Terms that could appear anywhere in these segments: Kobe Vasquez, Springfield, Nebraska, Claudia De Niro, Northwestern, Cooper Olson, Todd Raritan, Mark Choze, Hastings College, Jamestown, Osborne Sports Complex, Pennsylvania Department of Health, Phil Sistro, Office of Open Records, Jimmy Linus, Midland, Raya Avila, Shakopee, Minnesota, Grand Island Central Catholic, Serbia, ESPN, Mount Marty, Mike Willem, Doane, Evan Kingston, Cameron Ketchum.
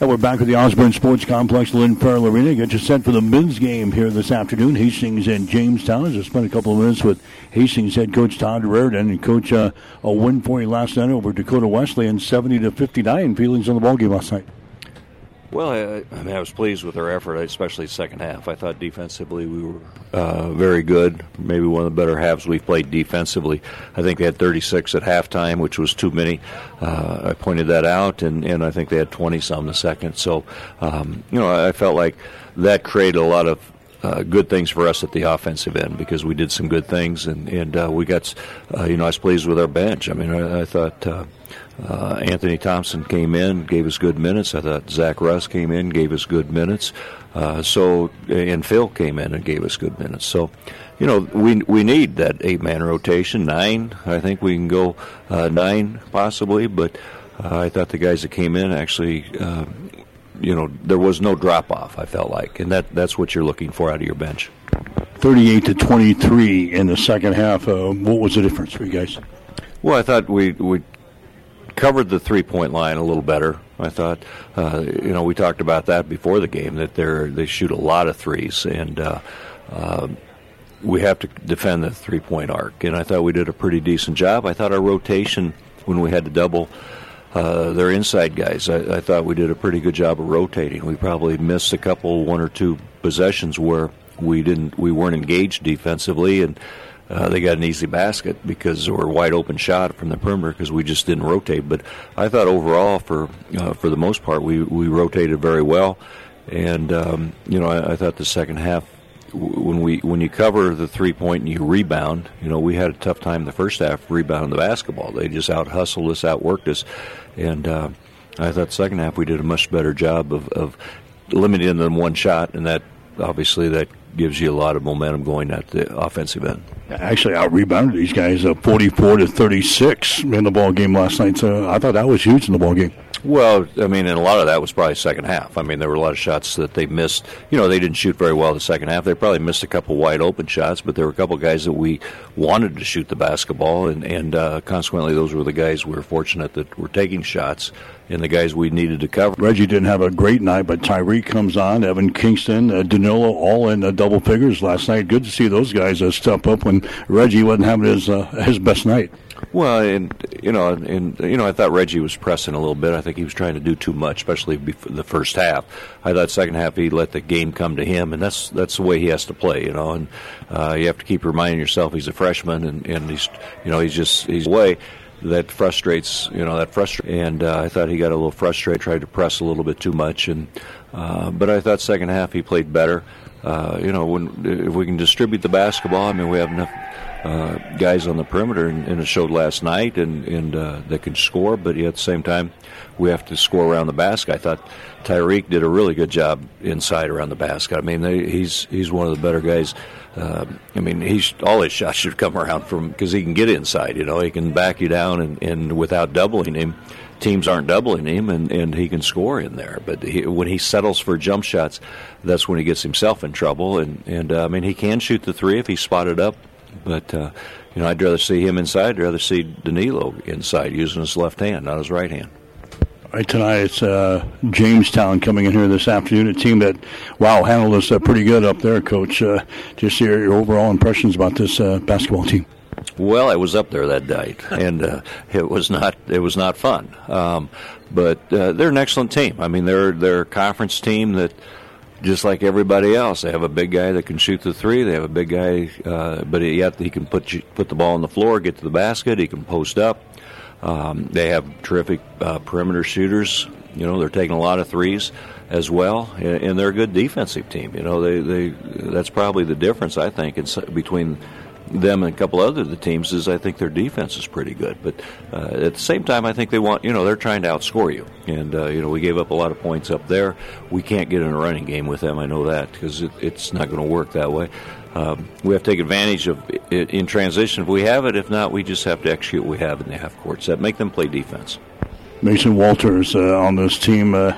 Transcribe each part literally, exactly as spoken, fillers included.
And we're back at the Osborne Sports Complex, Lynn Farrell Arena. Get you set for the men's game here this afternoon. Hastings and Jamestown. I just spent a couple of minutes with Hastings head coach Todd Raritan. And coach, uh, a win for you last night over Dakota Wesleyan, seventy to fifty-nine. Feelings on the ballgame last night? Well, I, I, mean, I was pleased with their effort, especially second half. I thought defensively we were uh, very good, maybe one of the better halves we've played defensively. I think they had thirty-six at halftime, which was too many. Uh, I pointed that out, and, and I think they had twenty-some the second. So, um, you know, I, I felt like that created a lot of Uh, good things for us at the offensive end because we did some good things, and, and uh, we got, uh, you know, I was pleased with our bench. I mean, I, I thought uh, uh, Anthony Thompson came in, gave us good minutes. I thought Zach Russ came in, gave us good minutes. Uh, so, and Phil came in and gave us good minutes. So, you know, we we need that eight-man rotation, nine. I think we can go uh, nine possibly, but uh, I thought the guys that came in actually uh, you know, there was no drop-off, I felt like, and that, that's what you're looking for out of your bench. thirty-eight to twenty-three in the second half. Uh, what was the difference for you guys? Well, I thought we we covered the three-point line a little better, I thought. Uh, you know, we talked about that before the game, that they're, they shoot a lot of threes, and uh, uh, we have to defend the three-point arc, and I thought we did a pretty decent job. I thought our rotation, when we had to double Uh, they're inside guys. I, I thought we did a pretty good job of rotating. We probably missed a couple, one or two possessions where we didn't, we weren't engaged defensively, and uh, they got an easy basket because or a wide open shot from the perimeter because we just didn't rotate. But I thought overall, for uh, for the most part, we, we rotated very well, and um, you know I, I thought the second half, when we when you cover the three-point and you rebound, you know, we had a tough time the first half rebounding the basketball. They just out-hustled us, outworked us. And uh, I thought the second half we did a much better job of, of limiting them one shot, and that obviously that gives you a lot of momentum going at the offensive end. Actually out-rebounded these guys uh, forty-four to thirty-six in the ball game last night. So I thought that was huge in the ball game. Well, I mean, and a lot of that was probably second half. I mean, there were a lot of shots that they missed. You know, they didn't shoot very well the second half. They probably missed a couple wide open shots, but there were a couple guys that we wanted to shoot the basketball, and, and uh, consequently those were the guys we were fortunate that were taking shots and the guys we needed to cover. Reggie didn't have a great night, but Tyreek comes on, Evan Kingston, uh, Danilo, all in uh, double figures last night. Good to see those guys uh, step up when Reggie wasn't having his uh, his best night. Well, and you know, and you know, I thought Reggie was pressing a little bit. I think he was trying to do too much, especially before the first half. I thought second half he let the game come to him, and that's that's the way he has to play, you know. And uh, you have to keep reminding yourself he's a freshman, and, and he's you know he's just he's away. That frustrates, you know, that frustrates. And uh, I thought he got a little frustrated, tried to press a little bit too much. And uh, but I thought second half he played better. Uh, you know, when if we can distribute the basketball, I mean, we have enough uh, guys on the perimeter, and, and it showed last night, and, and uh, they can score. But at the same time, we have to score around the basket. I thought Tyreek did a really good job inside around the basket. I mean, they, he's he's one of the better guys. Uh, I mean, he's, all his shots should come around from, because he can get inside, you know. He can back you down, and, and without doubling him, teams aren't doubling him, and, and he can score in there. But he, when he settles for jump shots, that's when he gets himself in trouble. And, and uh, I mean, he can shoot the three if he's spotted up. But, uh, you know, I'd rather see him inside. I'd rather see Danilo inside using his left hand, not his right hand. Right, tonight it's uh, Jamestown coming in here this afternoon, a team that, wow, handled us uh, pretty good up there, Coach. Uh, just your, your overall impressions about this uh, basketball team. Well, I was up there that night, and uh, it was not it was not fun. Um, but uh, they're an excellent team. I mean, they're they're a conference team that, just like everybody else, they have a big guy that can shoot the three. They have a big guy, uh, but yet he can put put the ball on the floor, get to the basket. He can post up. Um, they have terrific uh, perimeter shooters. You know, they're taking a lot of threes as well, and, and they're a good defensive team. You know, they, they that's probably the difference, I think, in, between them and a couple other of the teams is I think their defense is pretty good. But uh, at the same time, I think they want, you know, they're trying to outscore you. And, uh, you know, we gave up a lot of points up there. We can't get in a running game with them, I know that, because it, it's not going to work that way. Um, we have to take advantage of it in transition if we have it. If not, we just have to execute what we have in the half courts. That make them play defense. Mason Walters uh, on this team, uh,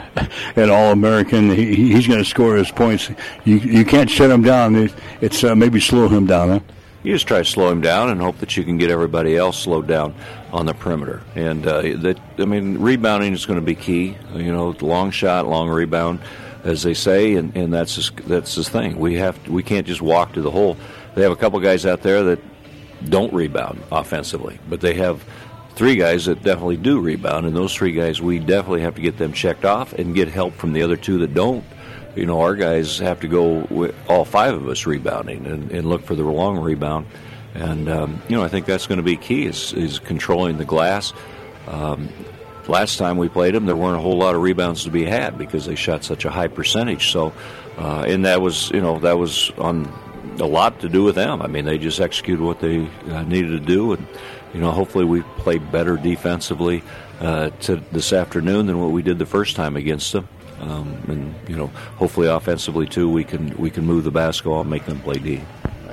an All-American. He, he's going to score his points. You you can't shut him down. It, it's uh, maybe slow him down, huh? You just try to slow him down and hope that you can get everybody else slowed down on the perimeter. And, uh, that, I mean, rebounding is going to be key. You know, long shot, long rebound, as they say, and, and that's just, that's the thing. We have to, we can't just walk to the hole. They have a couple guys out there that don't rebound offensively, but they have three guys that definitely do rebound, and those three guys, we definitely have to get them checked off and get help from the other two that don't. You know, our guys have to go with all five of us rebounding and, and look for the long rebound. And, um, you know, I think that's going to be key is, is controlling the glass. Um, last time we played them, there weren't a whole lot of rebounds to be had because they shot such a high percentage. So, uh, and that was, you know, that was on a lot to do with them. I mean, they just executed what they uh, needed to do. And, you know, hopefully we play better defensively uh, to this afternoon than what we did the first time against them. Um, and, you know, hopefully offensively, too, we can we can move the basketball and make them play D.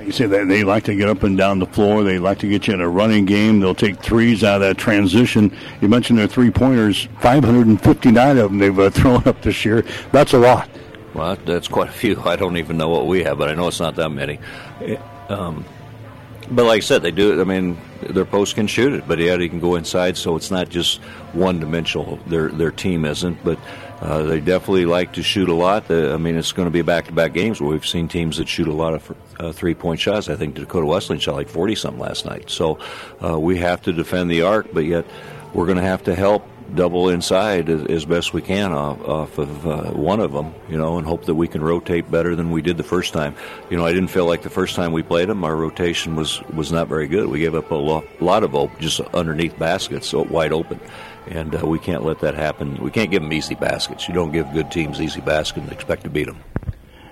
You see, they, they like to get up and down the floor. They like to get you in a running game. They'll take threes out of that transition. You mentioned their three-pointers, five hundred fifty-nine of them they've uh, thrown up this year. That's a lot. Well, that's quite a few. I don't even know what we have, but I know it's not that many. Um, but like I said, they do it. I mean, their post can shoot it, but yeah, they can go inside, so it's not just one-dimensional. Their, their team isn't, but... Uh, they definitely like to shoot a lot. Uh, I mean, it's going to be back-to-back games where we've seen teams that shoot a lot of uh, three-point shots. I think Dakota Wesleyan shot like forty-something last night. So uh, we have to defend the arc, but yet we're going to have to help double inside as, as best we can off, off of uh, one of them, you know, and hope that we can rotate better than we did the first time. You know, I didn't feel like the first time we played them, our rotation was, was not very good. We gave up a lo- lot of open, just underneath baskets, so wide open. And uh, we can't let that happen. We can't give them easy baskets. You don't give good teams easy baskets and expect to beat them.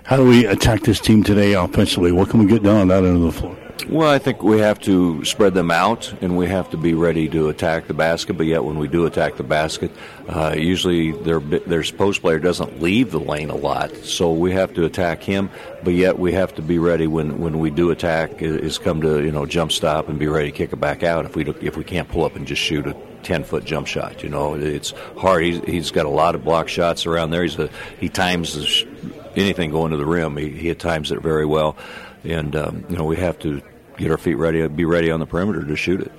How do we attack this team today offensively? What can we get done out on the floor? Well, I think we have to spread them out, and we have to be ready to attack the basket. But yet when we do attack the basket, uh, usually their, their post player doesn't leave the lane a lot. So we have to attack him, but yet we have to be ready when, when we do attack is come to, you know, jump stop and be ready to kick it back out if we, if we can't pull up and just shoot it. ten-foot jump shot. You know, it's hard. He's, he's got a lot of block shots around there. He's a, he times the sh- anything going to the rim. He, he times it very well. And, um, you know, we have to get our feet ready, be ready on the perimeter to shoot it.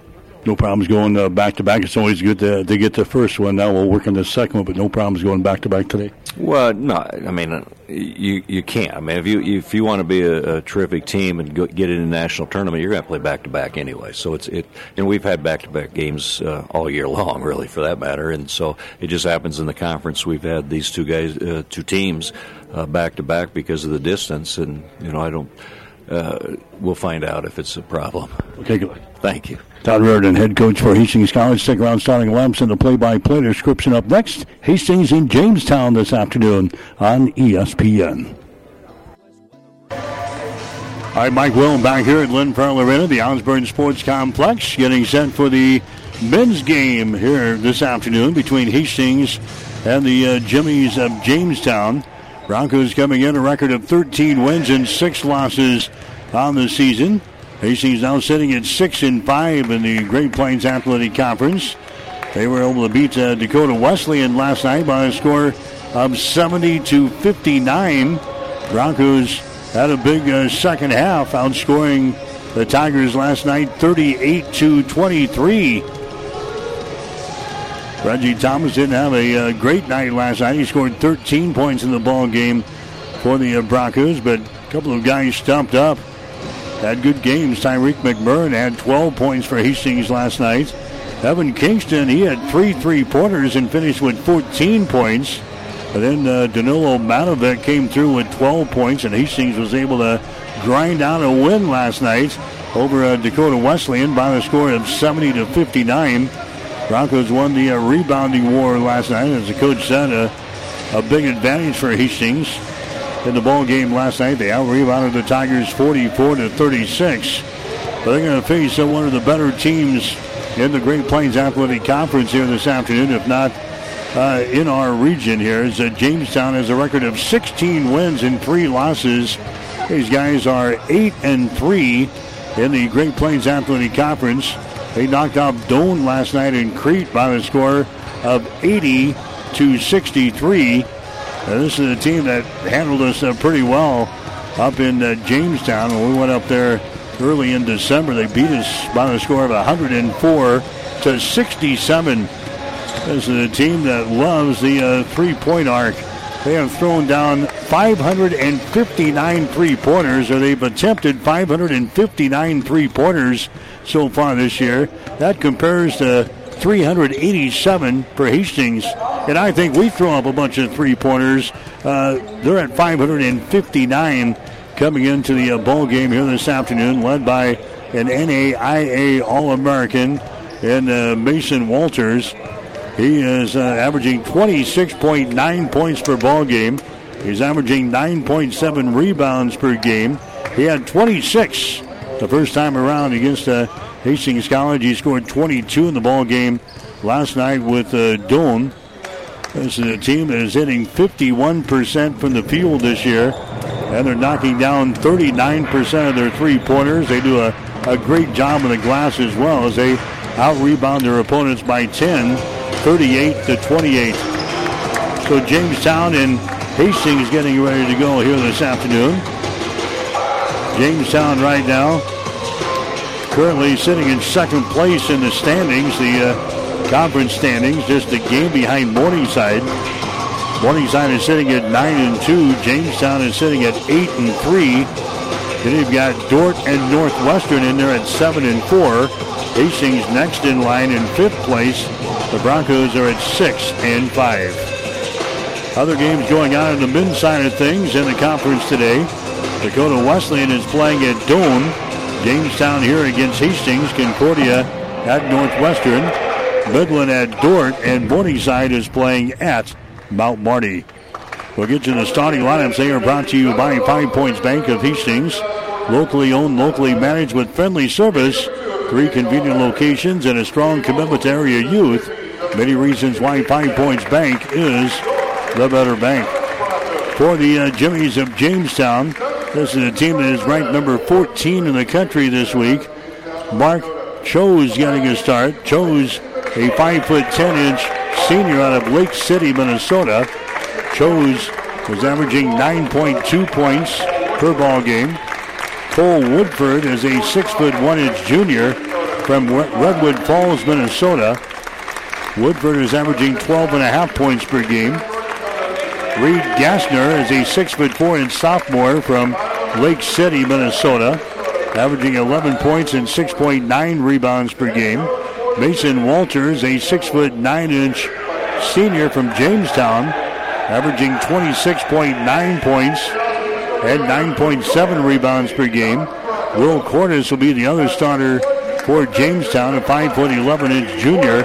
No problems going uh, back-to-back. It's always good to, to get the first one. Now we'll work on the second one, but no problems going back-to-back today. Well, no, I mean, you you can't. I mean, if you if you want to be a, a terrific team and go, get in a national tournament, you're going to play back-to-back anyway. So it's it, and we've had back-to-back games uh, all year long, really, for that matter. And so it just happens in the conference we've had these two guys, uh, two teams, uh, back-to-back because of the distance. And you know, I don't. Uh, we'll find out if it's a problem. Okay, good. Thank you. Todd Raritan, head coach for Hastings College. Stick around, starting lineups and the play-by-play description up next. Hastings in Jamestown this afternoon on E S P N. All right, Mike Willem back here at Lynn Farrell Arena, the Osborne Sports Complex, getting set for the men's game here this afternoon between Hastings and the uh, Jimmies of Jamestown. Broncos coming in a record of thirteen wins and six losses on the season. Hastings now sitting at six and five in the Great Plains Athletic Conference. They were able to beat uh, Dakota Wesleyan last night by a score of seventy to fifty-nine. Broncos had a big uh, second half, outscoring the Tigers last night thirty-eight to twenty-three. Reggie Thomas didn't have a uh, great night last night. He scored thirteen points in the ball game for the uh, Broncos, but a couple of guys stumped up. Had good games. Tyreek McMurrin had twelve points for Hastings last night. Evan Kingston, he had three three-pointers and finished with fourteen points. But then uh, Danilo Matović came through with twelve points, and Hastings was able to grind out a win last night over uh, Dakota Wesleyan by the score of seventy to fifty-nine. Broncos won the uh, rebounding war last night. As the coach said, uh, a big advantage for Hastings in the ball game last night. They out-rebounded the Tigers forty-four to thirty-six. But they're going to face uh, one of the better teams in the Great Plains Athletic Conference here this afternoon, if not uh, in our region here. As, uh, Jamestown has a record of sixteen wins and three losses. These guys are eight and three in the Great Plains Athletic Conference. They knocked out Doane last night in Crete by the score of eighty to sixty-three. And this is a team that handled us uh, pretty well up in uh, Jamestown. When we went up there early in December, they beat us by the score of 104 to sixty-seven. This is a team that loves the uh, three-point arc. They have thrown down five hundred fifty-nine three-pointers, or they've attempted five hundred fifty-nine three-pointers so far this year. That compares to three hundred eighty-seven for Hastings. And I think we throw up a bunch of three-pointers. Uh, they're at five hundred fifty-nine coming into the uh, ball game here this afternoon, led by an N A I A All-American and uh, Mason Walters. He is uh, averaging twenty-six point nine points per ball game. He's averaging nine point seven rebounds per game. He had twenty-six the first time around against uh, Hastings College. He scored twenty-two in the ball game last night with uh, Doane. This is a team that is hitting fifty-one percent from the field this year, and they're knocking down thirty-nine percent of their three-pointers. They do a, a great job on the glass as well, as they out-rebound their opponents by ten, thirty-eight to twenty-eight. So Jamestown and Hastings getting ready to go here this afternoon. Jamestown right now currently sitting in second place in the standings, the uh, conference standings, just a game behind Morningside. Morningside is sitting at nine and two. Jamestown is sitting at eight and three. Then you've got Dordt and Northwestern in there at seven and four. Hastings next in line in fifth place. The Broncos are at six and five. Other games going on in the men's side of things in the conference today. Dakota Wesleyan is playing at Doane. Jamestown here against Hastings. Concordia at Northwestern. Midland at Dordt. And Morningside is playing at Mount Marty. We'll get you the starting lineups. They are brought to you by Five Points Bank of Hastings. Locally owned, locally managed with friendly service. Three convenient locations and a strong commitment to area youth. Many reasons why Five Points Bank is the better bank. For the uh, Jimmies of Jamestown, this is a team that is ranked number fourteen in the country this week. Mark Choze getting a start. Choze, a five foot ten inch senior out of Lake City, Minnesota. Choze was averaging nine point two points per ball game. Cole Woodford is a six foot one inch junior from Redwood Falls, Minnesota. Woodford is averaging twelve point five points per game. Reed Gassner is a six foot four inch sophomore from Lake City, Minnesota, averaging eleven points and six point nine rebounds per game. Mason Walters, a six foot nine inch senior from Jamestown, averaging twenty-six point nine points and nine point seven rebounds per game. Will Cordes will be the other starter for Jamestown, a five foot eleven inch junior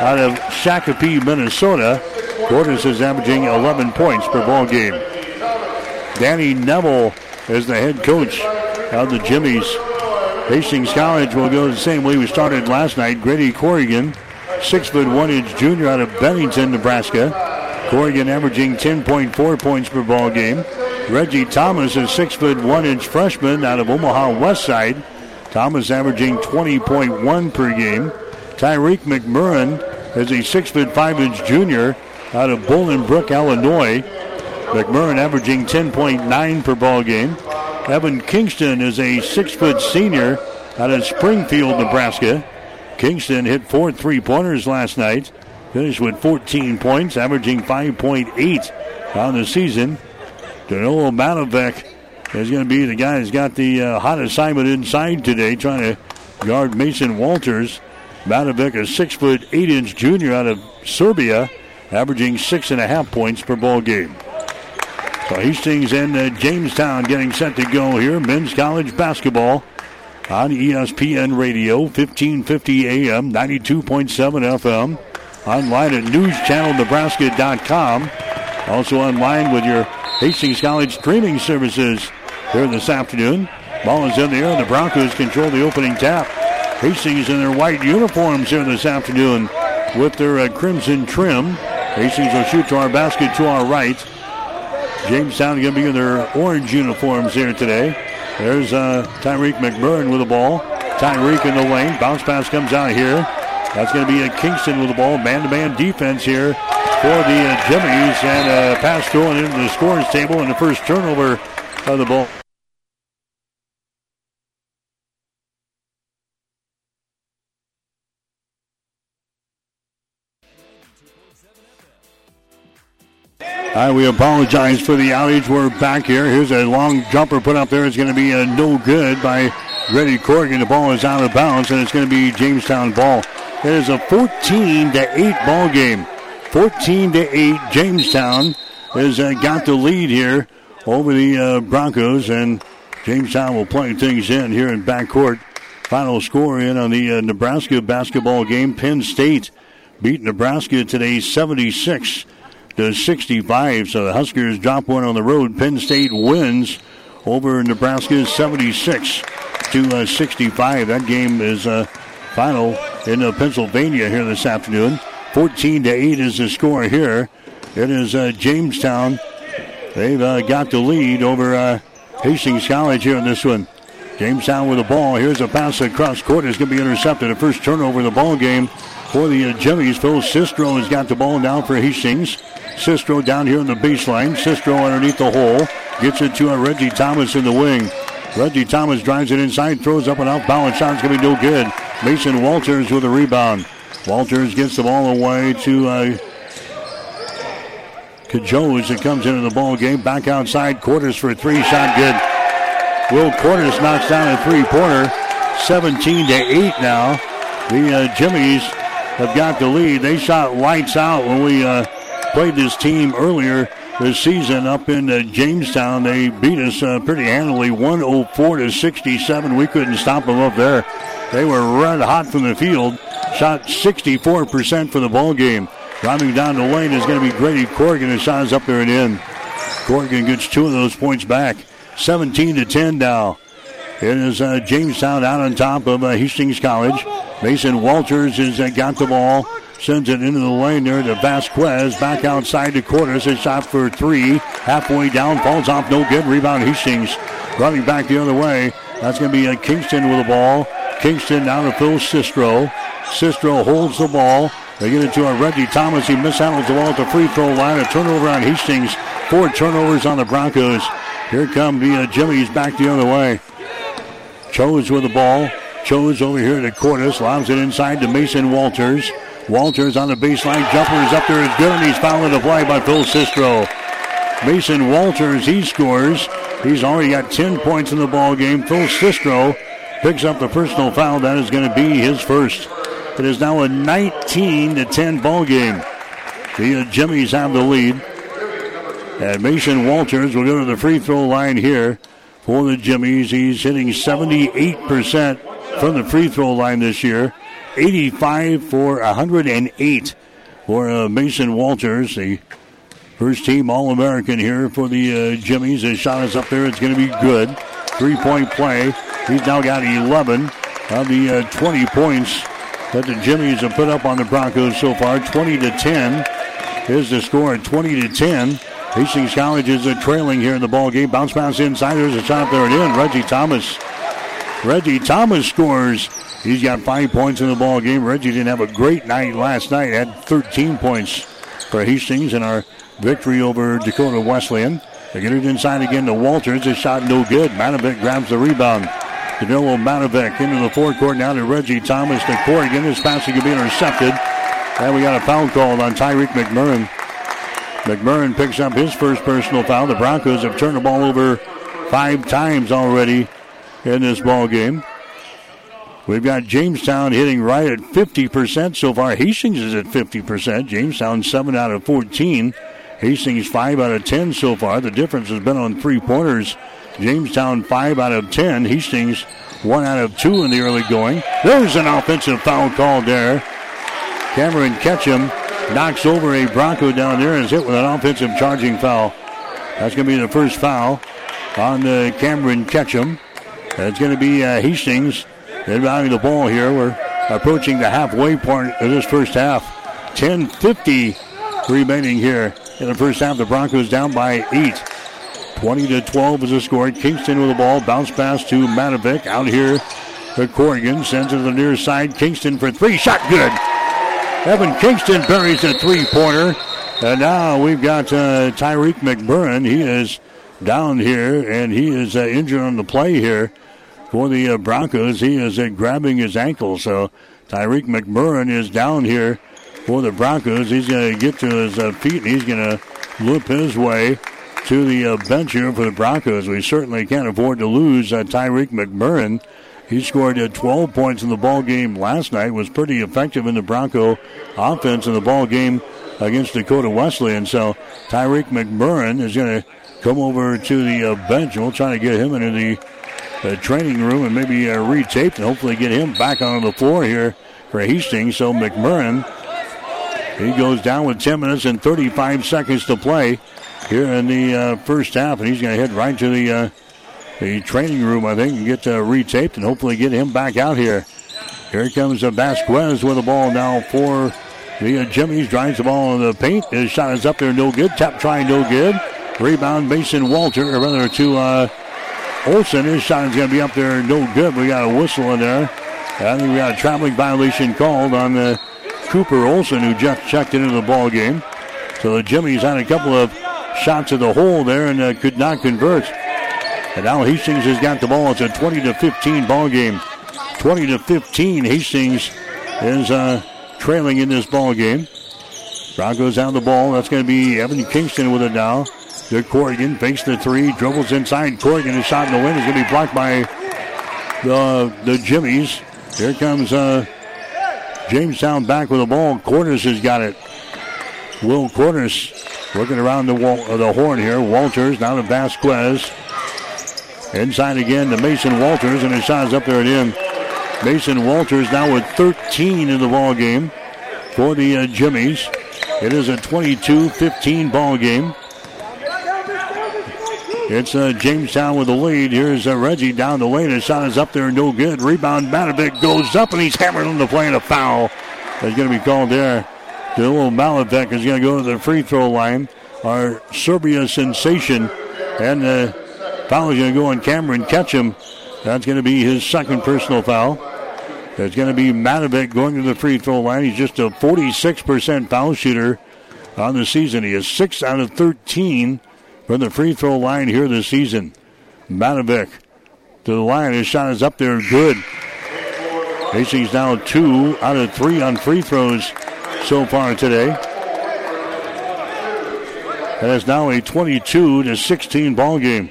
out of Shakopee, Minnesota. Cordes is averaging eleven points per ball game. Danny Neville is the head coach of the Jimmies. Hastings College will go the same way we started last night. Grady Corrigan, six foot one inch junior out of Bennington, Nebraska. Corrigan averaging ten point four points per ball game. Reggie Thomas is six foot one inch freshman out of Omaha West Side. Thomas averaging twenty point one per game. Tyreek McMurrin is a six foot five inch junior out of Bolingbrook, Illinois. McMurrin averaging ten point nine per ball game. Evan Kingston is a six foot senior out of Springfield, Nebraska. Kingston hit four three-pointers last night. Finished with fourteen points, averaging five point eight on the season. Danilo Matović is going to be the guy who's got the uh, hot assignment inside today, trying to guard Mason Walters. Matović, a six foot eight inch junior out of Serbia, averaging six and a half points per ball game. So Hastings and uh, Jamestown getting set to go here. Men's college basketball on E S P N Radio, fifteen fifty A M, ninety-two point seven F M. Online at news channel nebraska dot com. Also online with your Hastings College streaming services here this afternoon. Ball is in the air. The Broncos control the opening tap. Hastings in their white uniforms here this afternoon with their uh, crimson trim. Hastings will shoot to our basket to our right. Jamestown going to be in their orange uniforms here today. There's uh, Tyreek McMurrin with the ball. Tyreek in the lane. Bounce pass comes out here. That's going to be a Kingston with the ball. Man-to-man defense here for the uh, Jimmies. And a uh, pass going into the scorer's table and the first turnover of the ball. Right, we apologize for the outage. We're back here. Here's a long jumper put up there. It's going to be a no good by Grady Corrigan. The ball is out of bounds, and it's going to be Jamestown ball. It is a fourteen to eight ball game. fourteen to eight, Jamestown has uh, got the lead here over the uh, Broncos, and Jamestown will play things in here in backcourt. Final score in on the uh, Nebraska basketball game. Penn State beat Nebraska today seventy-six to sixty-five. So the Huskers drop one on the road. Penn State wins over Nebraska seventy-six to sixty-five. That game is uh, final in uh, Pennsylvania here this afternoon. fourteen to eight is the score here. It is uh, Jamestown. They've uh, got the lead over uh, Hastings College here in this one. Jamestown with the ball. Here's a pass across court. It's going to be intercepted. The first turnover of the ball game for the uh, Jimmies. Phil Sistro has got the ball down for Hastings. Sistro down here on the baseline. Sistro underneath the hole. Gets it to a Reggie Thomas in the wing. Reggie Thomas drives it inside. Throws up an off-balance shot. It's going to be no good. Mason Walters with a rebound. Walters gets the ball away to uh, Kajos that comes into the ball game. Back outside. Cordes for a three-shot. Good. Will Cordes knocks down a three-pointer. seventeen to eight now. The uh, Jimmies have got the lead. They shot lights out when we uh, played this team earlier this season up in uh, Jamestown. They beat us uh, pretty handily, one oh four to sixty-seven. We couldn't stop them up there. They were red hot from the field. Shot sixty-four percent for the ball game. Driving down the lane is going to be Grady Corrigan, who shots up there and in. Corrigan gets two of those points back. seventeen to ten now. It is uh, Jamestown out on top of uh, Hastings College. Mason Walters has uh, got the ball. Sends it into the lane there to Vasquez. Back outside to Cordes. A shot for three. Halfway down. Falls off. No good. Rebound Hastings. Running back the other way. That's going to be uh, Kingston with the ball. Kingston down to Phil Sistro. Sistro holds the ball. They get it to a Reggie Thomas. He mishandles the ball at the free throw line. A turnover on Hastings. Four turnovers on the Broncos. Here come the uh, Jimmies back the other way. Choze with the ball. Choze over here to Cordes. Lobs it inside to Mason Walters. Walters on the baseline. Jumper is up there. It's good, and he's fouled the play by Phil Sistro. Mason Walters, he scores. He's already got ten points in the ball game. Phil Sistro picks up the personal foul. That is going to be his first. It is now a nineteen to ten ball game. The uh, Jimmies have the lead. And Mason Walters will go to the free throw line here for the Jimmies. He's hitting seventy-eight percent from the free throw line this year. eighty-five for one oh eight for uh, Mason Walters, the first team All-American here for the uh, Jimmies. His shot is up there. It's going to be good. Three-point play. He's now got eleven of the uh, twenty points that the Jimmies have put up on the Broncos so far. twenty to ten is the score. twenty to ten. Hastings College is uh, trailing here in the ball game. Bounce pass inside. There's a shot there and in. Reggie Thomas. Reggie Thomas scores. He's got five points in the ball game. Reggie didn't have a great night last night. Had thirteen points for Hastings in our victory over Dakota Wesleyan. They get it inside again to Walters. His shot no good. Matović grabs the rebound. Danilo Matović into the forecourt now to Reggie Thomas to Corrigan. His passing can be intercepted. And we got a foul called on Tyreek McMurrin. McMurrin picks up his first personal foul. The Broncos have turned the ball over five times already in this ball game. We've got Jamestown hitting right at fifty percent so far. Hastings is at fifty percent. Jamestown seven out of fourteen. Hastings five out of ten so far. The difference has been on three-pointers. Jamestown five out of ten. Hastings one out of two in the early going. There's an offensive foul called there. Cameron Ketchum knocks over a Bronco down there and is hit with an offensive charging foul. That's going to be the first foul on uh, Cameron Ketchum. It's going to be uh, Hastings. They're driving the ball here. We're approaching the halfway point of this first half. ten fifty remaining here in the first half. The Broncos down by eight. twenty to twelve is the score. Kingston with the ball. Bounce pass to Matović. Out here to Corrigan. Sends it to the near side. Kingston for three. Shot good. Evan Kingston buries a three-pointer. And now we've got uh, Tyreek McMurrin. He is down here, and he is uh, injured on the play here for the uh, Broncos. He is uh, grabbing his ankle. So Tyreek McMurrin is down here for the Broncos. He's going to get to his uh, feet, and he's going to loop his way to the bench here for the Broncos. We certainly can't afford to lose uh, Tyreek McMurrin. He scored uh, twelve points in the ball game last night, was pretty effective in the Bronco offense in the ball game against Dakota Wesleyan. So Tyreek McMurrin is going to come over to the uh, bench. We'll try to get him into the uh, training room and maybe uh, re-taped and hopefully get him back onto the floor here for Hastings. So McMurrin, he goes down with ten minutes and thirty-five seconds to play here in the uh, first half, and he's going to head right to the uh, the training room, I think, and get uh, retaped and hopefully get him back out here. Here comes uh, Vasquez with the ball now for the uh, Jimmies. Drives the ball in the paint. His shot is up there, no good. Tap try, no good. Rebound, Mason Walter, or rather to uh, Olsen. His shot is going to be up there, no good. We got a whistle in there. I think we got a traveling violation called on uh, Cooper Olson, who just checked into the ball game. So the Jimmies had a couple of shots at the hole there and uh, could not convert. And now Hastings has got the ball. It's a twenty to fifteen ball game. twenty to fifteen, Hastings is uh, trailing in this ball game. Broncos down the ball. That's going to be Evan Kingston with it now. Good Corrigan fakes the three, dribbles inside. Corrigan is shot in the wind. It's going to be blocked by the the Jimmies. Here comes uh, Jamestown back with the ball. Cordes has got it. Will Cordes looking around the wall, uh, the horn here. Walters now to Vasquez. Inside again to Mason Walters, and his shot is up there and in. Mason Walters now with thirteen in the ball game for the uh, Jimmies. It is a twenty-two fifteen ball game. It's uh, Jamestown with the lead. Here's uh, Reggie down the lane. His shot is up there, no good. Rebound, Matović goes up, and he's hammered on the play and a foul. That's going to be called there. Danilo Matović is going to go to the free throw line. Our Serbia sensation, and the uh, foul is going to go on Cameron Ketchum. That's going to be his second personal foul. There's going to be Matović going to the free throw line. He's just a forty-six percent foul shooter on the season. He is six out of thirteen from the free throw line here this season. Matović to the line. His shot is up there. Good. Hastings now two out of three on free throws so far today. And it's now a twenty-two to sixteen ball game.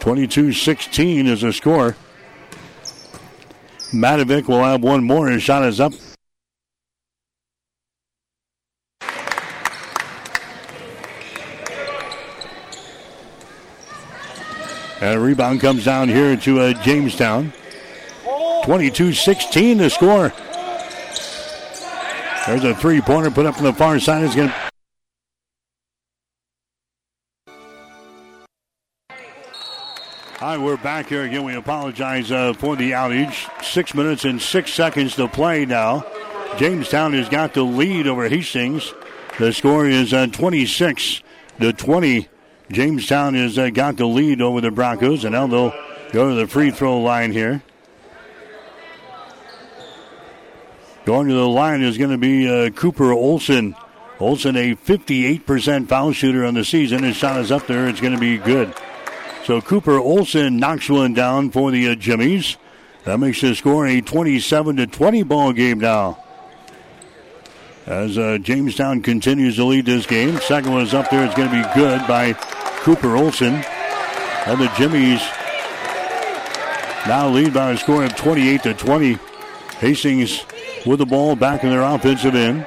twenty-two sixteen is the score. Matović will have one more. His shot is up. And a rebound comes down here to uh, Jamestown. twenty-two sixteen to score. There's a three-pointer put up from the far side. It's going to... Hi, we're back here again. We apologize uh, for the outage. Six minutes and six seconds to play now. Jamestown has got the lead over Hastings. The score is uh, twenty-six to twenty. Jamestown has uh, got the lead over the Broncos, and now they'll go to the free throw line here. Going to the line is going to be uh, Cooper Olson. Olson, a fifty-eight percent foul shooter on the season. His shot is up there. It's going to be good. So Cooper Olson knocks one down for the uh, Jimmies. That makes the score a twenty-seven to twenty ball game now. As uh, Jamestown continues to lead this game. Second one is up there. It's going to be good by Cooper Olson. And the Jimmies now lead by a score of twenty-eight to twenty. Hastings with the ball back in their offensive end.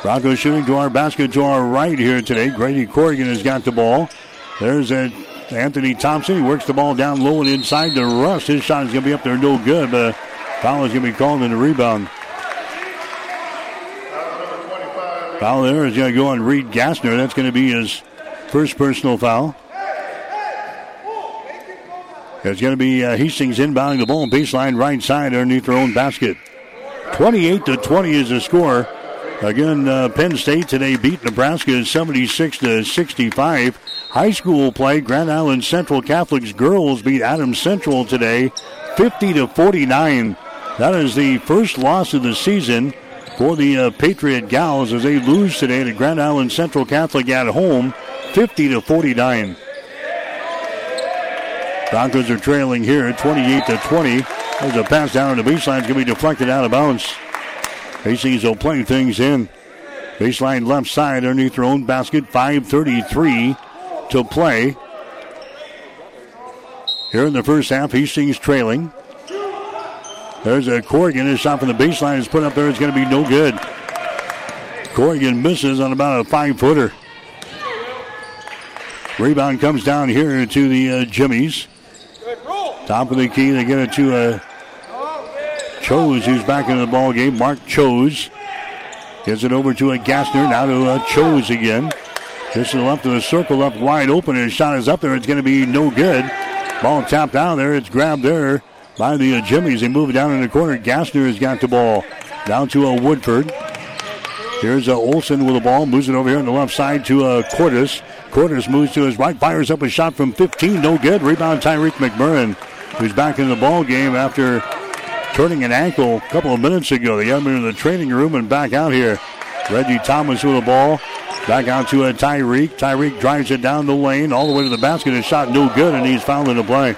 Broncos shooting to our basket to our right here today. Grady Corrigan has got the ball. There's a Anthony Thompson. He works the ball down low and inside to Russ. His shot is going to be up there, no good. But a foul is going to be called in the rebound. Foul there is going to go on Reed Gassner. That's going to be his first personal foul. It's going to be uh, Hastings inbounding the ball, baseline right side underneath their own basket. twenty-eight to twenty is the score. Again, uh, Penn State today beat Nebraska seventy-six to sixty-five. High school play, Grand Island Central Catholic's girls beat Adams Central today fifty to forty-nine. That is the first loss of the season for the uh, Patriot Gals as they lose today to Grand Island Central Catholic at home fifty to forty-nine. Broncos are trailing here twenty-eight to twenty. There's a pass down on the baseline. It's going to be deflected out of bounds. Hastings will play things in. Baseline left side underneath their own basket. five thirty-three to play. Here in the first half, Hastings trailing. There's a Corrigan. His shot from the baseline is put up there. It's going to be no good. Corrigan misses on about a five-footer. Rebound comes down here to the uh, Jimmies. Top of the key, they get it to uh, Choze, who's back into the ball game. Mark Choze gets it over to a Gassner. Now to uh, Choze again. This is left of the circle, up wide open. His shot is up there. It's going to be no good. Ball tapped out there. It's grabbed there by the uh, Jimmies. They move it down in the corner. Gassner has got the ball. Down to uh, Woodford. Here's uh, Olsen with the ball. Moves it over here on the left side to uh, Cordes. Cordes moves to his right. Fires up a shot from fifteen. No good. Rebound Tyreek McMurrin, who's back in the ball game after turning an ankle a couple of minutes ago. They got him in the training room and back out here. Reggie Thomas with the ball. Back out to uh, Tyreek. Tyreek drives it down the lane all the way to the basket. His shot no good, and he's fouled in the play.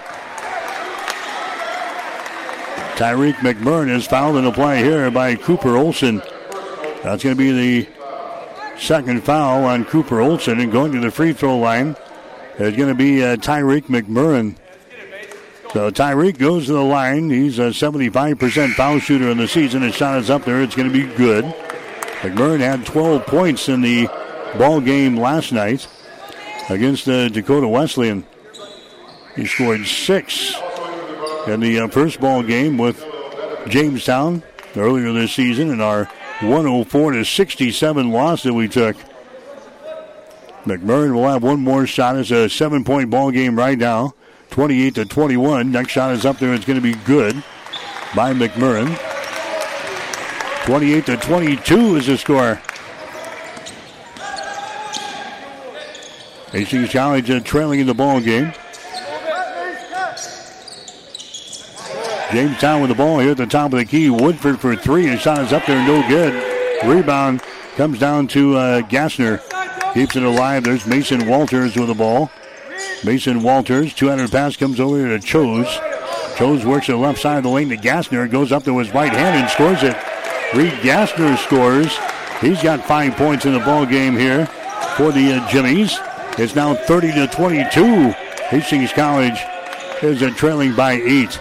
Tyreek McMurrin is fouled in the play here by Cooper Olson. That's going to be the second foul on Cooper Olson, and going to the free throw line is going to be uh, Tyreek McMurrin. So Tyreek goes to the line. He's a seventy-five percent foul shooter in the season. His shot is up there. It's going to be good. McMurrin had twelve points in the ball game last night against uh, Dakota Wesleyan. He scored six in the uh, first ball game with Jamestown earlier this season in our one oh four to sixty-seven loss that we took. McMurrin will have one more shot. It's a seven-point ball game right now. twenty-eight to twenty-one. Next shot is up there. It's going to be good by McMurrin. twenty-eight to twenty-two is the score. Hastings College uh, trailing in the ball game. Jamestown with the ball here at the top of the key. Woodford for three. His shot is up there. No good. Rebound comes down to uh, Gassner. Keeps it alive. There's Mason Walters with the ball. Mason Walters, two hundred pass, comes over to Choze. Choze works to the left side of the lane to Gassner, goes up to his right hand and scores it. Reed Gassner scores. He's got five points in the ball game here for the uh, Jimmies. It's now thirty to twenty-two. Hastings College is uh, trailing by eight.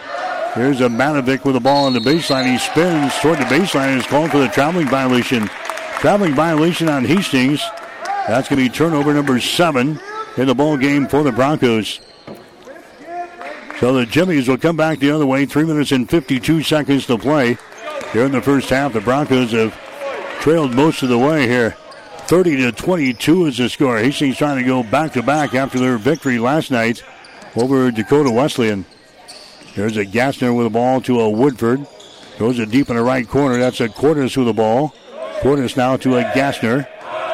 Here's a Matović with the ball on the baseline. He spins toward the baseline and is called for the traveling violation. Traveling violation on Hastings. That's going to be turnover number seven in the ball game for the Broncos. So the Jimmies will come back the other way. Three minutes and fifty-two seconds to play here in the first half. The Broncos have trailed most of the way here. thirty to twenty-two is the score. Hastings trying to go back-to-back after their victory last night over Dakota Wesleyan. There's a Gassner with the ball to a Woodford. Goes it deep in the right corner. That's a Cordes with the ball. Cordes now to a Gassner.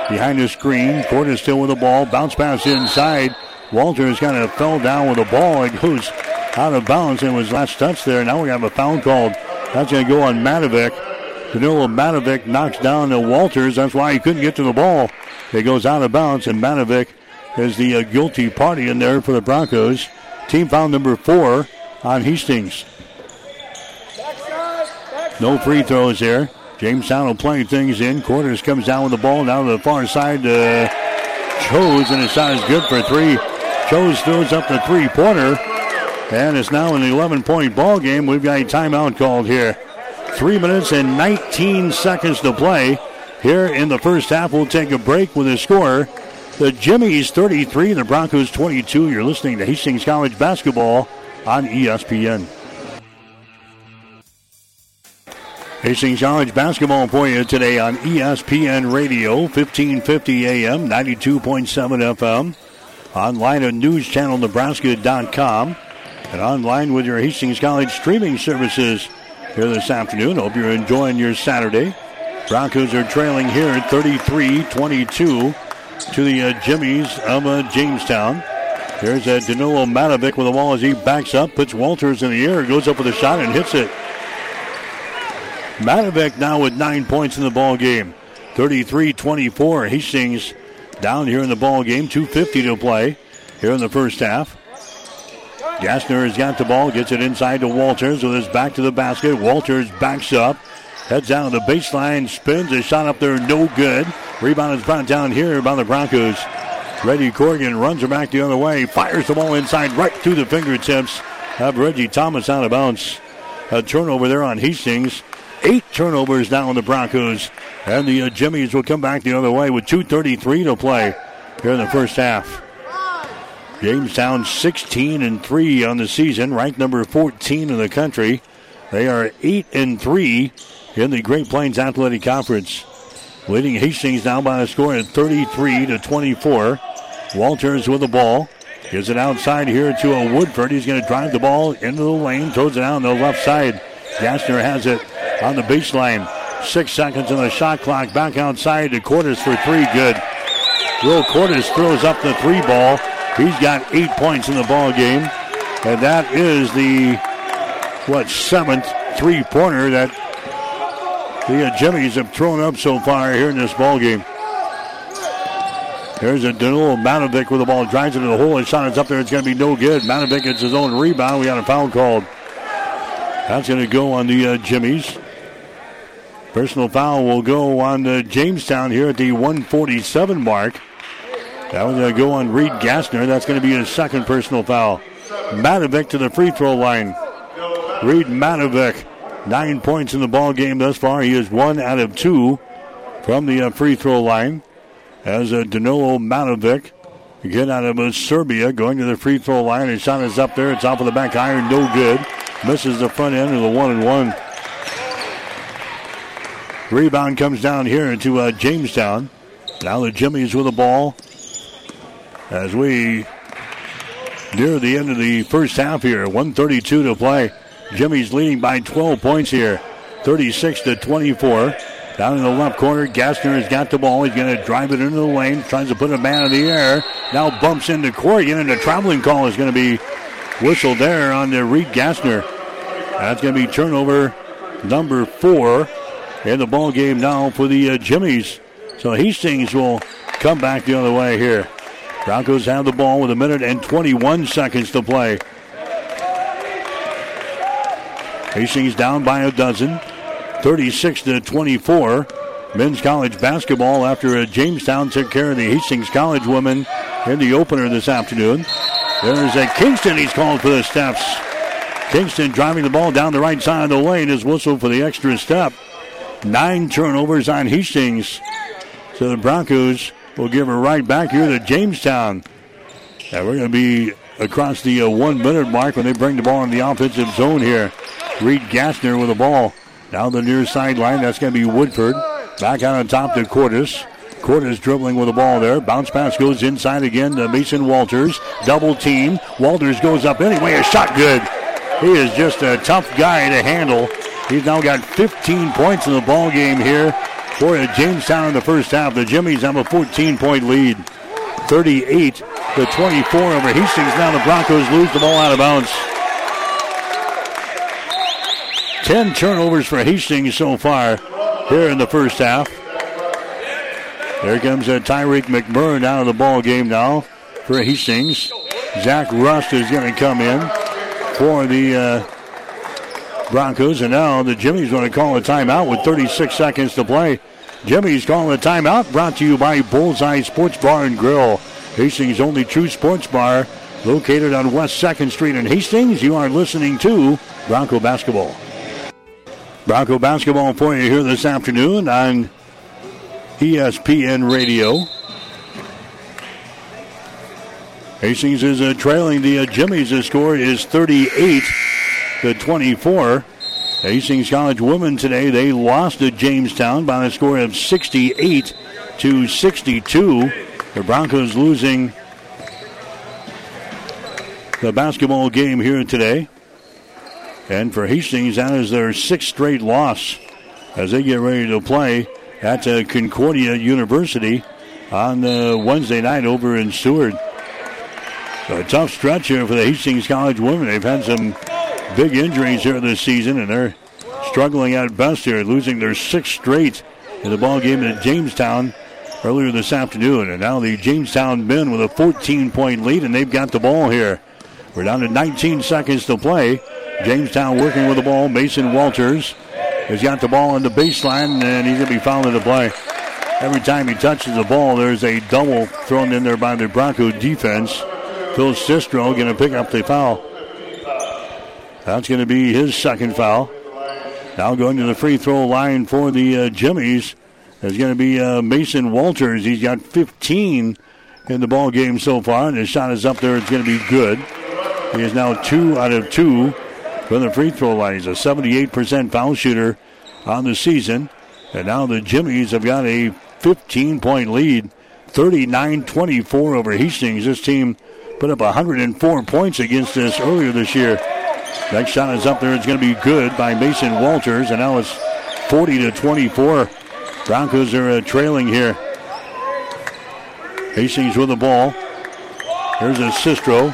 Behind the screen, Cordes still with the ball. Bounce pass inside. Walters kind of fell down with the ball. It goes out of bounds and was last touch there. Now we have a foul called. That's going to go on Matović. Danilo Matović knocks down to Walters. That's why he couldn't get to the ball. It goes out of bounds, and Matović is the uh, guilty party in there for the Broncos. Team foul number four on Hastings. No free throws there. Jamestown will play things in. Cordes comes down with the ball down to the far side to Choze, and his shot is good for three. Choze throws up the three-pointer, and it's now an eleven-point ball game. We've got a timeout called here. Three minutes and nineteen seconds to play here in the first half. We'll take a break with a score. The Jimmies thirty-three, the Broncos twenty-two. You're listening to Hastings College Basketball on E S P N. Hastings College basketball for you today on E S P N Radio, fifteen fifty A M, ninety-two point seven F M. Online at news channel nebraska dot com. And online with your Hastings College streaming services here this afternoon. Hope you're enjoying your Saturday. Broncos are trailing here thirty-three twenty-two to the uh, Jimmies of uh, Jamestown. There's uh, Danilo Matović with the ball as he backs up, puts Walters in the air, goes up with a shot and hits it. Matović now with nine points in the ball game. thirty-three twenty-four. Hastings down here in the ball game. two fifty to play here in the first half. Gassner has got the ball, gets it inside to Walters with his back to the basket. Walters backs up, heads down to the baseline, spins, a shot up there, no good. Rebound is brought down here by the Broncos. Reggie Corrigan runs her back the other way, fires the ball inside right through the fingertips of Reggie Thomas out of bounds. A turnover there on Hastings. Eight turnovers now on the Broncos. And the uh, Jimmies will come back the other way with two thirty-three to play here in the first half. Jamestown sixteen and three on the season, ranked number fourteen in the country. They are eight and three in the Great Plains Athletic Conference. Leading Hastings now by a score of thirty-three to twenty-four. Walters with the ball. Gives it outside here to a Woodford. He's going to drive the ball into the lane. Throws it out on the left side. Gassner has it on the baseline. Six seconds on the shot clock. Back outside to Cordes for three. Good. Will Cordes throws up the three ball. He's got eight points in the ball game. And that is the, what, seventh three-pointer that the uh, Jimmies have thrown up so far here in this ball game. There's a Danilo Matović with the ball. Drives into the hole. His shot is up there. It's going to be no good. Matović gets his own rebound. We got a foul called. That's going to go on the uh, Jimmies. Personal foul will go on uh, Jamestown here at the one forty-seven mark. That one's going to go on Reed Gassner. That's going to be his second personal foul. Matović to the free throw line. Reed Matović, nine points in the ball game thus far. He is one out of two from the uh, free throw line. As uh, Danilo Matović, again out of uh, Serbia, going to the free throw line. His shot is up there. It's off of the back iron. No good. Misses the front end of the one and one. Rebound comes down here to uh, Jamestown. Now the Jimmies with the ball. As we near the end of the first half here, one thirty-two to play. Jimmy's leading by twelve points here, thirty-six to twenty-four. Down in the left corner, Gassner has got the ball. He's going to drive it into the lane, tries to put a man in the air. Now bumps into Corrigan, and a traveling call is going to be whistled there on the Reed Gassner. That's going to be turnover number four in the ball game now for the uh, Jimmies. So Hastings will come back the other way here. Broncos have the ball with a minute and twenty-one seconds to play. Hastings down by a dozen. thirty-six to twenty-four. Men's college basketball after Jamestown took care of the Hastings College women in the opener this afternoon. There's a Kingston. He's called for the steps. Kingston driving the ball down the right side of the lane is whistled for the extra step. Nine turnovers on Hastings. So the Broncos will give her right back here to Jamestown. And we're going to be across the uh, one-minute mark when they bring the ball in the offensive zone here. Reed Gassner with the ball. Down the near sideline, that's going to be Woodford. Back out on top to Cordes. Cordes dribbling with the ball there. Bounce pass goes inside again to Mason Walters. Double team. Walters goes up anyway. A shot good. He is just a tough guy to handle. He's now got fifteen points in the ball game here for Jamestown in the first half. The Jimmies have a fourteen-point lead. thirty-eight to twenty-four over Hastings. Now the Broncos lose the ball out of bounds. ten turnovers for Hastings so far here in the first half. There comes a Tyreek McMurrin out of the ball game now for Hastings. Zach Rust is going to come in for the uh, Broncos. And now the Jimmies going to call a timeout with thirty-six seconds to play. Jimmies calling a timeout, brought to you by Bullseye Sports Bar and Grill. Hastings' only true sports bar, located on West second Street in Hastings. You are listening to Bronco Basketball. Bronco basketball for you here this afternoon on E S P N Radio. Hastings is uh, trailing the uh, Jimmies. The score is thirty-eight to twenty-four. Hastings College women today, they lost to Jamestown by a score of sixty-eight to sixty-two. The Broncos losing the basketball game here today. And for Hastings, that is their sixth straight loss as they get ready to play at uh, Concordia University on uh, Wednesday night over in Seward. So a tough stretch here for the Hastings College women. They've had some big injuries here this season, and they're struggling at best here, losing their sixth straight in the ball game at Jamestown earlier this afternoon. And now the Jamestown men with a fourteen-point lead, and they've got the ball here. We're down to nineteen seconds to play. Jamestown working with the ball. Mason Walters has got the ball on the baseline, and he's going to be fouled in the play. Every time he touches the ball, there's a double thrown in there by the Bronco defense. Phil Sistro going to pick up the foul. That's going to be his second foul. Now going to the free throw line for the uh, Jimmies is going to be uh, Mason Walters. He's got fifteen in the ball game so far, and his shot is up there. It's going to be good. He is now two out of two from the free throw line. He's a seventy-eight percent foul shooter on the season. And now the Jimmies have got a fifteen-point lead, thirty-nine twenty-four over Hastings. This team put up one hundred four points against us earlier this year. Next shot is up there. It's going to be good by Mason Walters. And now it's forty to twenty-four. Broncos are uh, trailing here. Hastings with the ball. Here's a Sistro.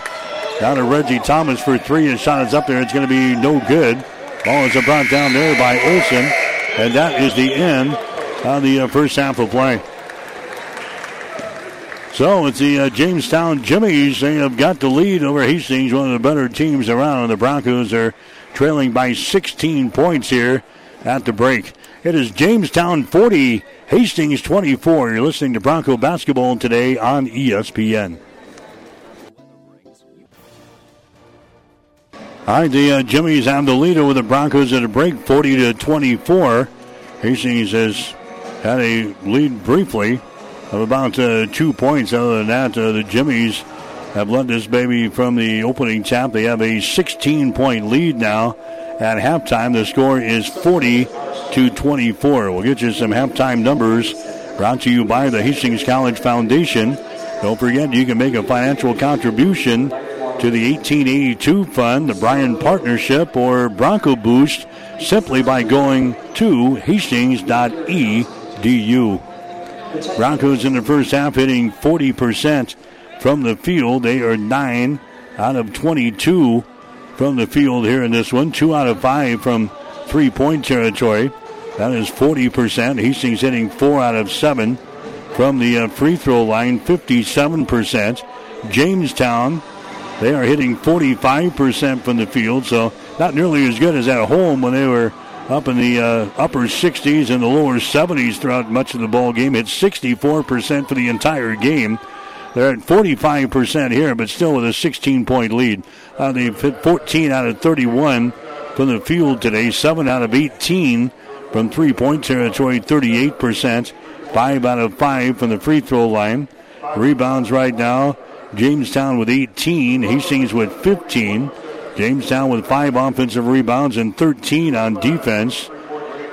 Down to Reggie Thomas for three. His shot is up there. It's going to be no good. Ball is brought down there by Olson. And that is the end of the uh, first half of play. So it's the uh, Jamestown Jimmies. They have got the lead over Hastings, one of the better teams around. The Broncos are trailing by sixteen points here at the break. It is Jamestown forty, Hastings twenty-four. You're listening to Bronco Basketball today on E S P N. All right, the uh, Jimmies have the lead over the Broncos at a break, forty to twenty-four. Hastings has had a lead briefly of about uh, two points. Other than that, uh, the Jimmies have led this baby from the opening tap. They have a sixteen-point lead now at halftime. The score is forty to twenty-four. We'll get you some halftime numbers brought to you by the Hastings College Foundation. Don't forget, you can make a financial contribution to the eighteen eighty-two Fund, the Bryan Partnership, or Bronco Boost simply by going to hastings dot e d u. Broncos in the first half hitting forty percent from the field. They are nine out of twenty-two from the field here in this one. two out of five from three-point territory. That is forty percent. Hastings hitting four out of seven from the uh, free throw line, fifty-seven percent. Jamestown, they are hitting forty-five percent from the field, so not nearly as good as at home when they were up in the uh, upper sixties and the lower seventies throughout much of the ball game. It's sixty-four percent for the entire game. They're at forty-five percent here, but still with a sixteen-point lead. Uh, they've hit fourteen out of thirty-one from the field today, seven out of eighteen from three-point territory, thirty-eight percent, five out of five from the free throw line. Rebounds right now. Jamestown with eighteen, Hastings with fifteen. Jamestown with five offensive rebounds and thirteen on defense.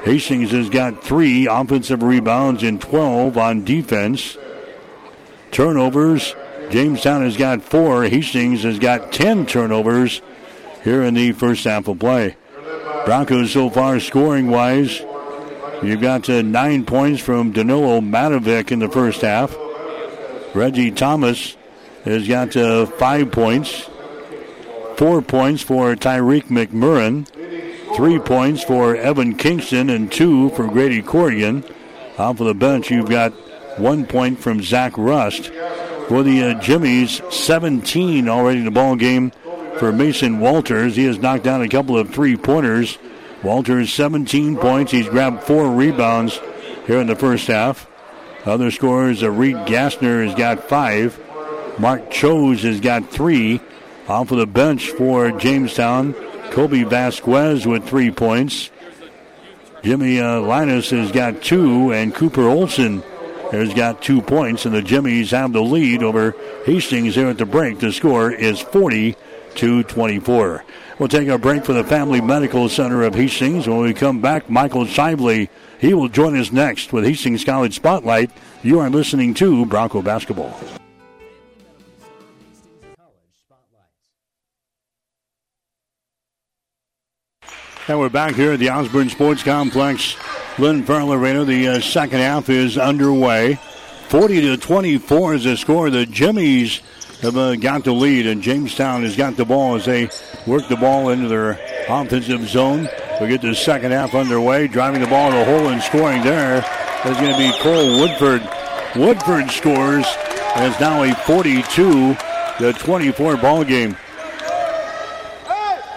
Hastings has got three offensive rebounds and twelve on defense. Turnovers, Jamestown has got four. Hastings has got ten turnovers here in the first half of play. Broncos so far scoring-wise, you've got uh, nine points from Danilo Matović in the first half. Reggie Thomas has got uh, five points, four points for Tyreek McMurrin, three points for Evan Kingston, and two for Grady Corrigan. Off of the bench, you've got one point from Zach Rust. For the uh, Jimmies, seventeen already in the ball game for Mason Walters. He has knocked down a couple of three-pointers. Walters, seventeen points. He's grabbed four rebounds here in the first half. Other scorers, uh, Reed Gassner has got five. Mark Choze has got three. Off of the bench for Jamestown, Kobe Vasquez with three points. Jimmy uh, Linus has got two, and Cooper Olson has got two points. And the Jimmies have the lead over Hastings here at the break. The score is forty to twenty-four. We'll take a break for the Family Medical Center of Hastings. When we come back, Michael Shively, he will join us next with Hastings College Spotlight. You are listening to Bronco Basketball. And we're back here at the Osborne Sports Complex, Lynn Farrell Arena. The uh, second half is underway. forty to twenty-four is the score. The Jimmies have uh, got the lead, and Jamestown has got the ball as they work the ball into their offensive zone. We'll get the second half underway. Driving the ball to the hole and scoring there is going to be Cole Woodford. Woodford scores, and it's now a forty-two to twenty-four ball game.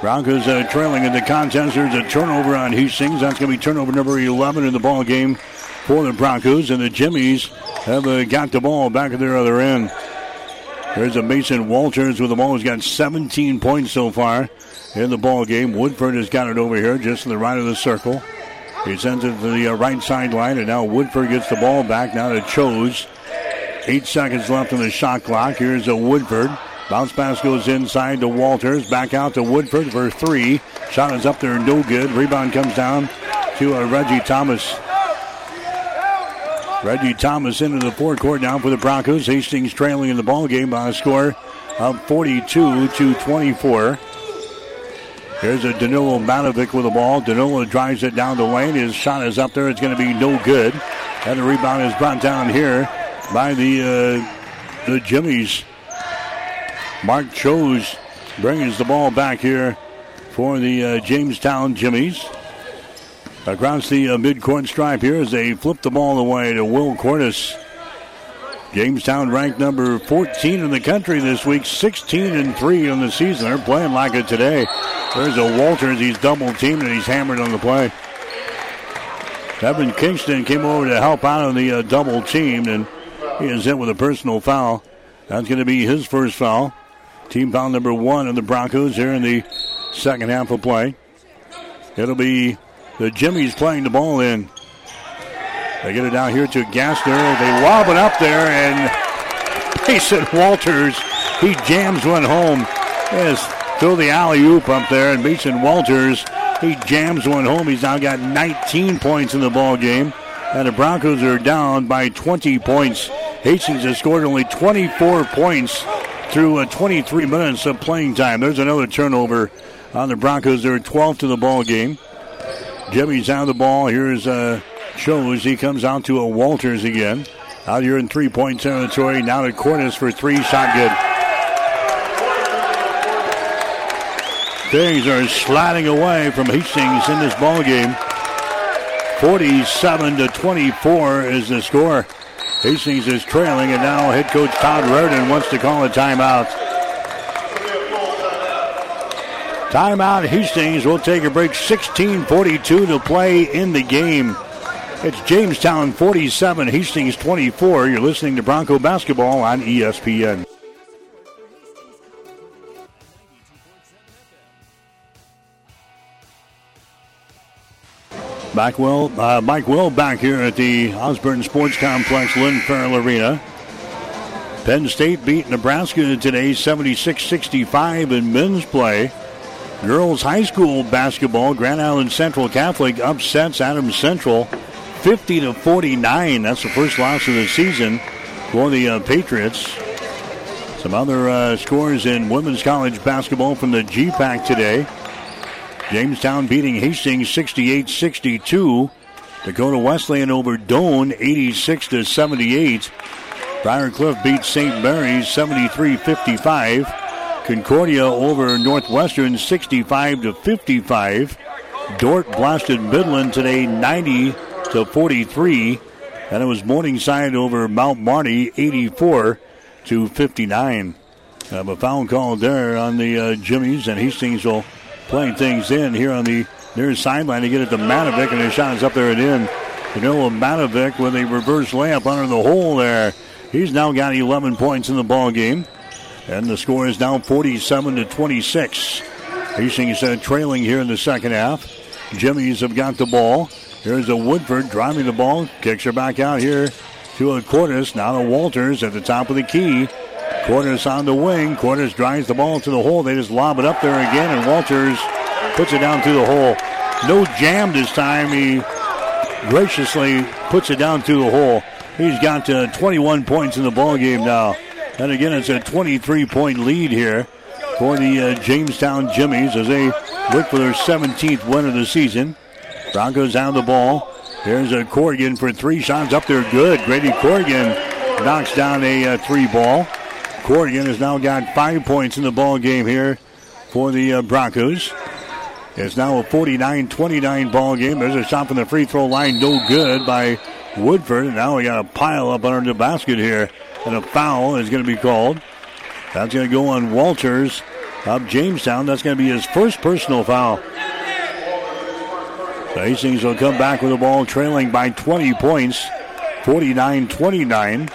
Broncos uh, trailing in the contest. There's a turnover on Hastings. That's going to be turnover number eleven in the ball game for the Broncos, and the Jimmies have uh, got the ball back at their other end. There's a Mason Walters with the ball. He's got seventeen points so far in the ball game. Woodford has got it over here just to the right of the circle. He sends it to the uh, right sideline, and now Woodford gets the ball back. Now to Choze. Eight seconds left on the shot clock. Here's a Woodford. Bounce pass goes inside to Walters. Back out to Woodford for three. Shot is up there, no good. Rebound comes down to uh, Reggie Thomas. Reggie Thomas into the forecourt now for the Broncos. Hastings trailing in the ballgame by a score of forty-two to twenty-four. Here's a Danilo Matović with the ball. Danilo drives it down the lane. His shot is up there. It's going to be no good. And the rebound is brought down here by the uh, the Jimmies. Mark Choze brings the ball back here for the uh, Jamestown Jimmies. Across the uh, midcourt stripe here as they flip the ball away to Will Cordes. Jamestown ranked number fourteen in the country this week, sixteen and three on the season. They're playing like it today. There's a Walters. He's double-teamed, and he's hammered on the play. Evan Kingston came over to help out on the uh, double-team, and he is hit with a personal foul. That's going to be his first foul. Team foul number one of the Broncos here in the second half of play. It'll be the Jimmies playing the ball in. They get it down here to Gassner. They lob it up there, and Mason Walters, he jams one home. Yes, throw the alley-oop up there, and Mason Walters, he jams one home. He's now got nineteen points in the ball game, and the Broncos are down by twenty points. Hastings has scored only twenty-four points through twenty-three minutes of playing time. There's another turnover on the Broncos. They're twelfth in the ball game. Jimmy's out of the ball. Here's uh, Choze. He comes out to a Walters again. Out here in three-point territory. Now to Cordes for three. Shot good. Things are sliding away from Hastings in this ball game. forty-seven to twenty-four is the score. Hastings is trailing, and now head coach Todd Raritan wants to call a timeout. Timeout Hastings. Will take a break. sixteen forty-two to play in the game. It's Jamestown forty-seven, Hastings twenty-four. You're listening to Bronco Basketball on E S P N. Back well, uh, Mike Will back here at the Osborne Sports Complex, Lynn Farrell Arena. Penn State beat Nebraska today seventy-six sixty-five in men's play. Girls high school basketball, Grand Island Central Catholic upsets Adams Central fifty to forty-nine. That's the first loss of the season for the uh, Patriots. Some other uh, scores in women's college basketball from the G PAC today. Jamestown beating Hastings sixty-eight sixty-two. Dakota Wesleyan over Doane eighty-six to seventy-eight. Briarcliff beats Saint Mary's seventy-three fifty-five. Concordia over Northwestern sixty-five to fifty-five. Dordt blasted Midland today ninety to forty-three. And it was Morningside over Mount Marty eighty-four to fifty-nine. Have a foul call there on the uh, Jimmies, and Hastings will playing things in here on the near sideline to get it to Matović, and his shot is up there and in. Danilo Matović with a reverse layup under the hole there. He's now got eleven points in the ball game, and the score is now forty-seven to twenty-six. Hastings uh, trailing here in the second half. Jimmies have got the ball. Here's a Woodford driving the ball. Kicks her back out here to a Cordes. Now to Walters at the top of the key. Cordes on the wing. Cordes drives the ball to the hole. They just lob it up there again, and Walters puts it down through the hole. No jam this time. He graciously puts it down through the hole. He's got uh, twenty-one points in the ballgame now. And again, it's a twenty-three-point lead here for the uh, Jamestown Jimmies as they look for their seventeenth win of the season. Broncos down the ball. There's a Corrigan for three. Shots up there good. Grady Corrigan knocks down a uh, three-ball. Corrigan has now got five points in the ball game here for the uh, Broncos. It's now a forty-nine twenty-nine ball game. There's a shot from the free throw line, no good by Woodford. And now we got a pile up under the basket here, and a foul is going to be called. That's going to go on Walters of Jamestown. That's going to be his first personal foul. The Hastings will come back with the ball, trailing by twenty points, forty-nine twenty-nine.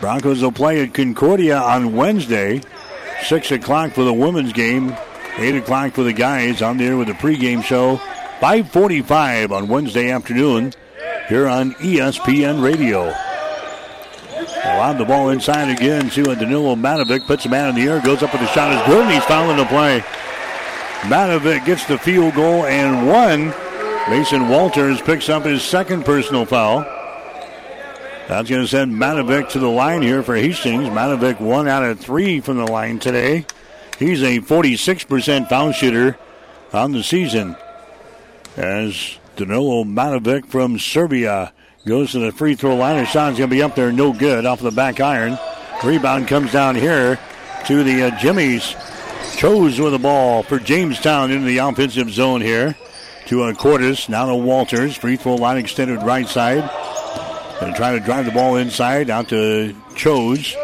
Broncos will play at Concordia on Wednesday, six o'clock for the women's game, eight o'clock for the guys. I'm there with the pregame show, five forty-five on Wednesday afternoon here on E S P N Radio. Allowed the ball inside again to Danilo Matović. Puts him out in the air, goes up with the shot. Is good, and he's fouling the play. Matović gets the field goal and one. Mason Walters picks up his second personal foul. That's going to send Matović to the line here for Hastings. Matović one out of three from the line today. He's a forty-six percent foul shooter on the season. As Danilo Matović from Serbia goes to the free throw line. His shot's going to be up there, no good, off the back iron. Rebound comes down here to the uh, Jimmies. Choze with the ball for Jamestown into the offensive zone here. To a Cordes, now to Walters. Free throw line extended right side. Going to try to drive the ball inside, out to Choze.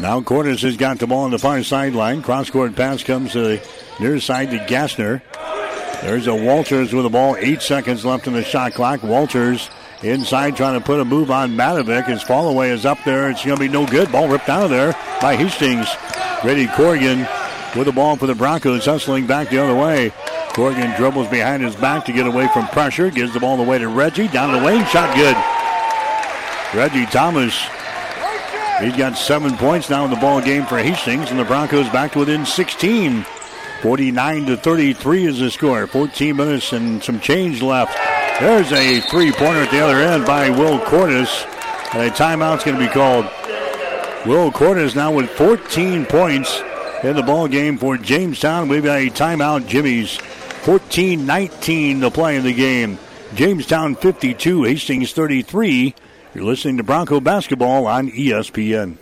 Now Cordes has got the ball on the far sideline. Cross-court pass comes to the near side to Gassner. There's a Walters with the ball. Eight seconds left in the shot clock. Walters inside trying to put a move on Matović. His fall away is up there. It's going to be no good. Ball ripped out of there by Hastings. Grady Corrigan with the ball for the Broncos, hustling back the other way. Corrigan dribbles behind his back to get away from pressure. Gives the ball away to Reggie. Down the lane. Shot good. Reggie Thomas. He's got seven points now in the ball game for Hastings. And the Broncos back to within sixteen. forty-nine to thirty-three is the score. fourteen minutes and some change left. There's a three-pointer at the other end by Will Cordes. And a timeout's going to be called. Will Cordes now with fourteen points in the ball game for Jamestown. We've got a timeout, Jimmy's. fourteen nineteen to play in the game. Jamestown fifty-two, Hastings thirty-three. You're listening to Bronco Basketball on E S P N.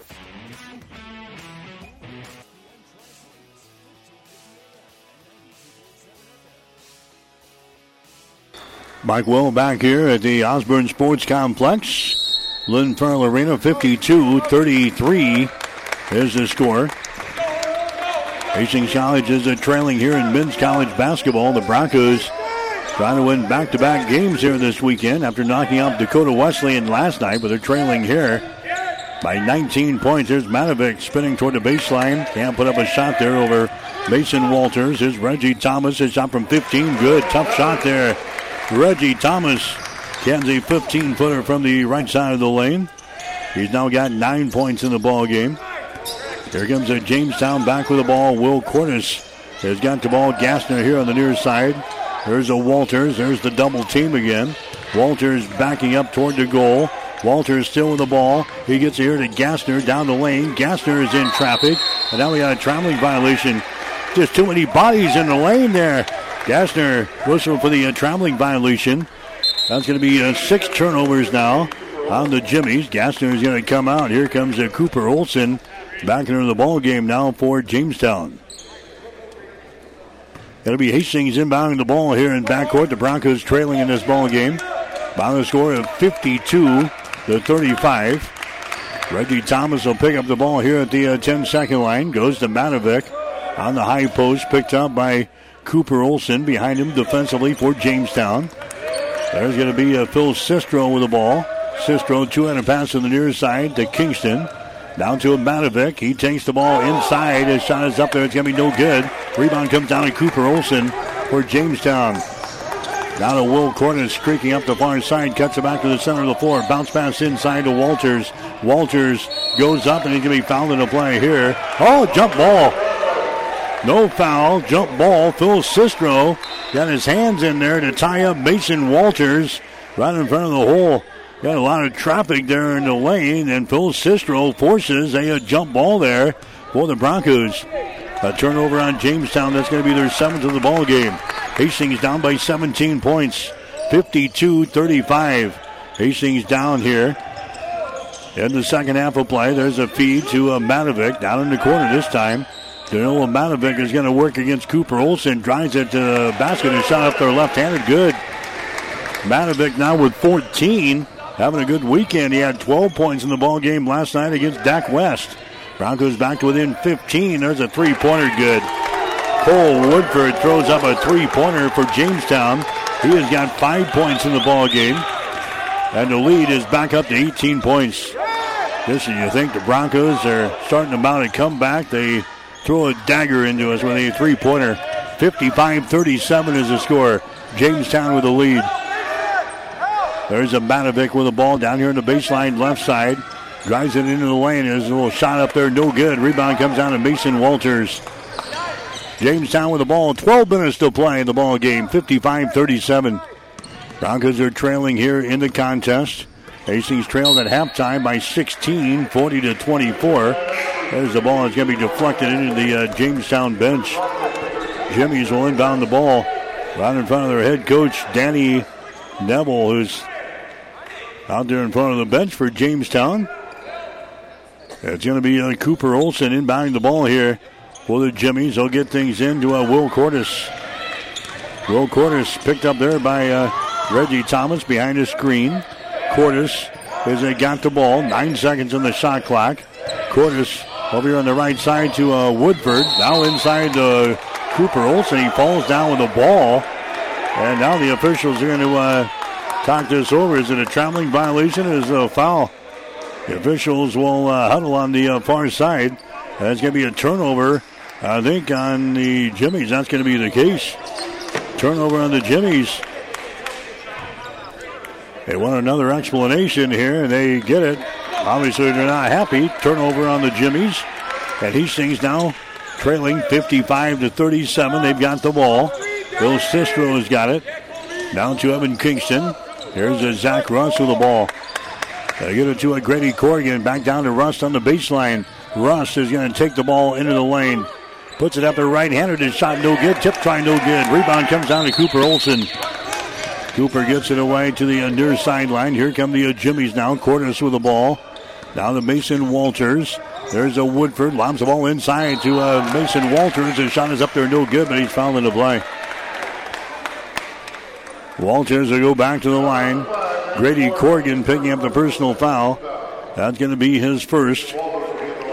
Mike Will back here at the Osborne Sports Complex. Lynn Farrell Arena, fifty-two thirty-three is the score. Hastings College is a trailing here in men's college basketball. The Broncos trying to win back-to-back games here this weekend after knocking out Dakota Wesleyan last night, but they're trailing here by nineteen points. There's Matović spinning toward the baseline. Can't put up a shot there over Mason Walters. Here's Reggie Thomas. His shot from fifteen. Good. Tough shot there. Reggie Thomas gets a fifteen-footer from the right side of the lane. He's now got nine points in the ball game. Here comes a Jamestown back with the ball. Will Cordes has got the ball. Gassner here on the near side. There's a Walters. There's the double team again. Walters backing up toward the goal. Walters still with the ball. He gets here to Gassner down the lane. Gassner is in traffic. And now we got a traveling violation. Just too many bodies in the lane there. Gassner whistled for the uh, traveling violation. That's going to be uh, six turnovers now on the Jimmies. Gassner is going to come out. Here comes uh, Cooper Olson back into the ball game now for Jamestown. It'll be Hastings inbounding the ball here in backcourt. The Broncos trailing in this ball game by the score of fifty-two to thirty-five. Reggie Thomas will pick up the ball here at the uh, ten-second line. Goes to Matović on the high post, picked up by Cooper Olson behind him defensively for Jamestown. There's going to be a Phil Sistro with the ball. Sistro two-handed pass on the near side to Kingston. Down to Matović. He takes the ball inside. His shot is up there. It's going to be no good. Rebound comes down to Cooper Olson for Jamestown. Down to Will Cordes, streaking up the far side. Cuts it back to the center of the floor. Bounce pass inside to Walters. Walters goes up, and he's going to be fouled in the play here. Oh, jump ball. No foul, jump ball. Phil Sistro got his hands in there to tie up Mason Walters right in front of the hole. Got a lot of traffic there in the lane, and Phil Sistro forces a jump ball there for the Broncos. A turnover on Jamestown. That's going to be their seventh of the ball game. Hastings down by seventeen points, fifty-two thirty-five. Hastings down here. In the second half of play, there's a feed to Matović down in the corner this time. Danilo Matović is going to work against Cooper Olson. Drives it to the basket and shot up there left-handed. Good. Matović now with fourteen. Having a good weekend. He had twelve points in the ball game last night against Dak West. Broncos back to within fifteen. There's a three-pointer. Good. Cole Woodford throws up a three-pointer for Jamestown. He has got five points in the ball game, and the lead is back up to eighteen points. This is, you think the Broncos are starting to mount a comeback. They throw a dagger into us with a three-pointer. fifty-five thirty-seven is the score. Jamestown with the lead. There's a Matović with the ball down here in the baseline left side. Drives it into the lane. There's a little shot up there. No good. Rebound comes down to Mason Walters. Jamestown with the ball. twelve minutes to play in the ball game. fifty-five thirty-seven. Broncos are trailing here in the contest. Hastings trailed at halftime by sixteen, forty to twenty-four. There's the ball that's going to be deflected into the uh, Jamestown bench. Jimmies will inbound the ball right in front of their head coach, Danny Neville, who's out there in front of the bench for Jamestown. It's going to be uh, Cooper Olson inbounding the ball here for the Jimmies. They'll get things into uh, Will Cordes. Will Cordes picked up there by uh, Reggie Thomas behind the screen. Cordes is uh, got the ball. Nine seconds on the shot clock. Cordes over here on the right side to uh, Woodford. Now inside to uh, Cooper Olson. He falls down with the ball. And now the officials are going to uh, talk this over. Is it a traveling violation? Is it a foul? The officials will uh, huddle on the uh, far side. That's going to be a turnover, I think, on the Jimmies. That's going to be the case. Turnover on the Jimmies. They want another explanation here, and they get it. Obviously, they're not happy. Turnover on the Jimmies. And Hastings now trailing fifty-five to thirty-seven. They've got the ball. Phil Sistro has got it. Down to Evan Kingston. Here's a Zach Russ with the ball. They get it to a Grady Corrigan. Back down to Russ on the baseline. Russ is going to take the ball into the lane. Puts it up to right-hander. His shot no good. Tip try no good. Rebound comes down to Cooper Olson. Cooper gets it away to the near sideline. Here come the Jimmies now. Cordes with the ball. Now to Mason Walters. There's a Woodford. Lobs the ball inside to uh, Mason Walters. His shot is up there no good, but he's fouled into play. Walters will go back to the line. Grady Corrigan picking up the personal foul. That's going to be his first.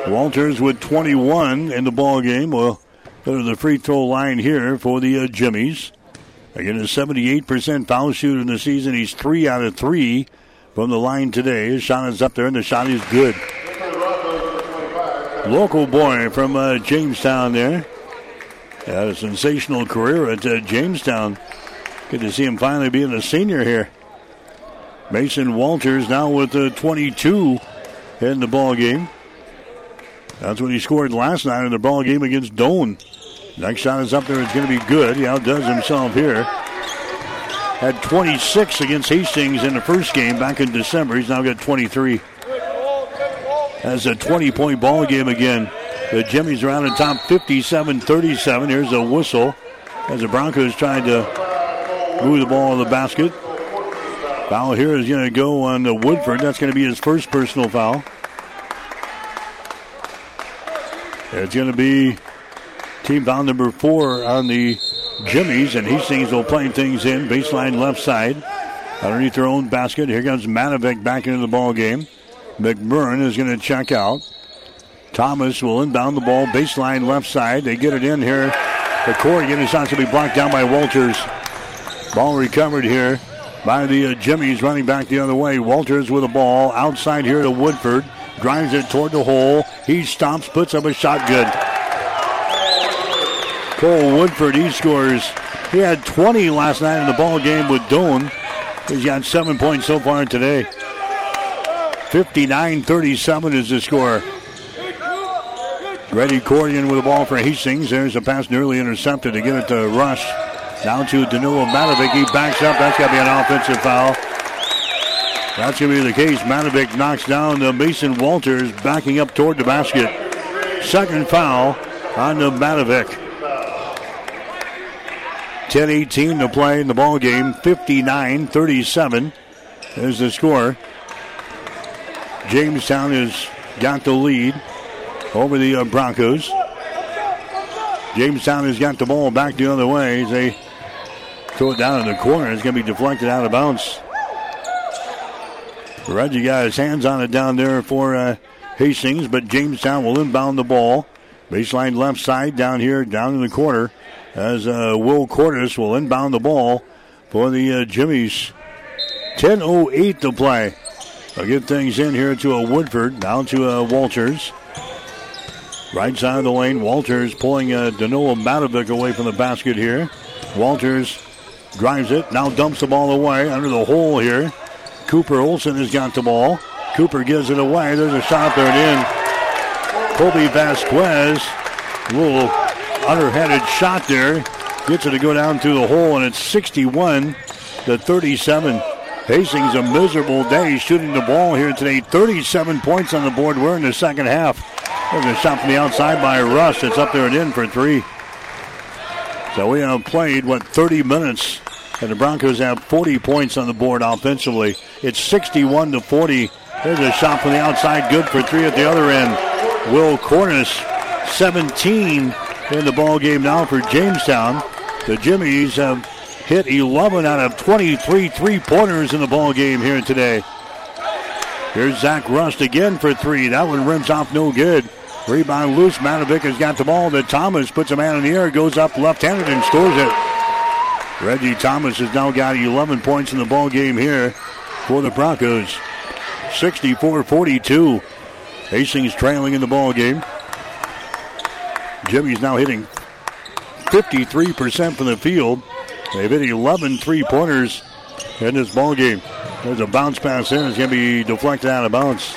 Walters with twenty-one in the ball game. Well, go to the free throw line here for the uh, Jimmies. Again, a seventy-eight percent foul shooter in the season. He's three out of three from the line today. His shot is up there, and the shot is good. Local boy from uh, Jamestown there. Had a sensational career at uh, Jamestown. Good to see him finally being a senior here. Mason Walters now with uh, twenty-two in the ball game. That's what he scored last night in the ball game against Doane. Next shot is up there. It's going to be good. He outdoes himself here. Had twenty-six against Hastings in the first game back in December. He's now got twenty-three. That's a twenty-point ball game again. The Jimmies are out in top fifty-seven thirty-seven. Here's a whistle as the Broncos tried to move the ball in the basket. Foul here is going to go on to Woodford. That's going to be his first personal foul. It's going to be team foul number four on the Jimmies, and Hastings will play things in. Baseline left side. Underneath their own basket. Here comes Matović back into the ball game. McMurrin is going to check out. Thomas will inbound the ball. Baseline left side. They get it in here. The Corrigan is not going to be blocked down by Walters. Ball recovered here by the uh, Jimmies running back the other way. Walters with the ball outside here to Woodford. Drives it toward the hole. He stops, puts up a shot good. Cole Woodford, he scores. He had twenty last night in the ball game with Doane. He's got seven points so far today. fifty-nine thirty-seven is the score. Grady Corrigan with the ball for Hastings. There's a pass nearly intercepted to get it to Rush. Down to Danilo Matović. He backs up. That's got to be an offensive foul. That's going to be the case. Matović knocks down the Mason Walters, backing up toward the basket. Second foul on the Matović. ten eighteen to play in the ball game. fifty-nine thirty-seven is the score. Jamestown has got the lead over the uh, Broncos. Jamestown has got the ball back the other way. They throw it down in the corner. It's going to be deflected out of bounds. Reggie got his hands on it down there for uh, Hastings, but Jamestown will inbound the ball. Baseline left side down here, down in the corner. as uh, Will Cordes will inbound the ball for the uh, Jimmies. ten oh eight to play. They'll get things in here to a Woodford, down to a Walters. Right side of the lane, Walters pulling uh, Danilo Matović away from the basket here. Walters drives it, now dumps the ball away under the hole here. Cooper Olson has got the ball. Cooper gives it away. There's a shot there and in. Kobe Vasquez, a little underhanded shot there. Gets it to go down through the hole, and it's sixty-one to thirty-seven. Hastings, a miserable day shooting the ball here today. thirty-seven points on the board. We're in the second half. There's a shot from the outside by Russ. It's up there and in for three. So we have played, what, thirty minutes, and the Broncos have forty points on the board offensively. It's sixty-one to forty. There's a shot from the outside. Good for three at the other end. Will Cordes, seventeen in the ball game now for Jamestown. The Jimmies have hit eleven out of twenty-three three-pointers in the ball game here today. Here's Zach Rust again for three. That one rims off no good. Rebound loose. Matović has got the ball to Thomas. Puts a man in the air. Goes up left-handed and scores it. Reggie Thomas has now got eleven points in the ball game here for the Broncos. sixty-four forty-two. Hastings trailing in the ball game. Jimmy's now hitting fifty-three percent from the field. They've hit eleven three-pointers in this ballgame. There's a bounce pass in. It's going to be deflected out of bounds.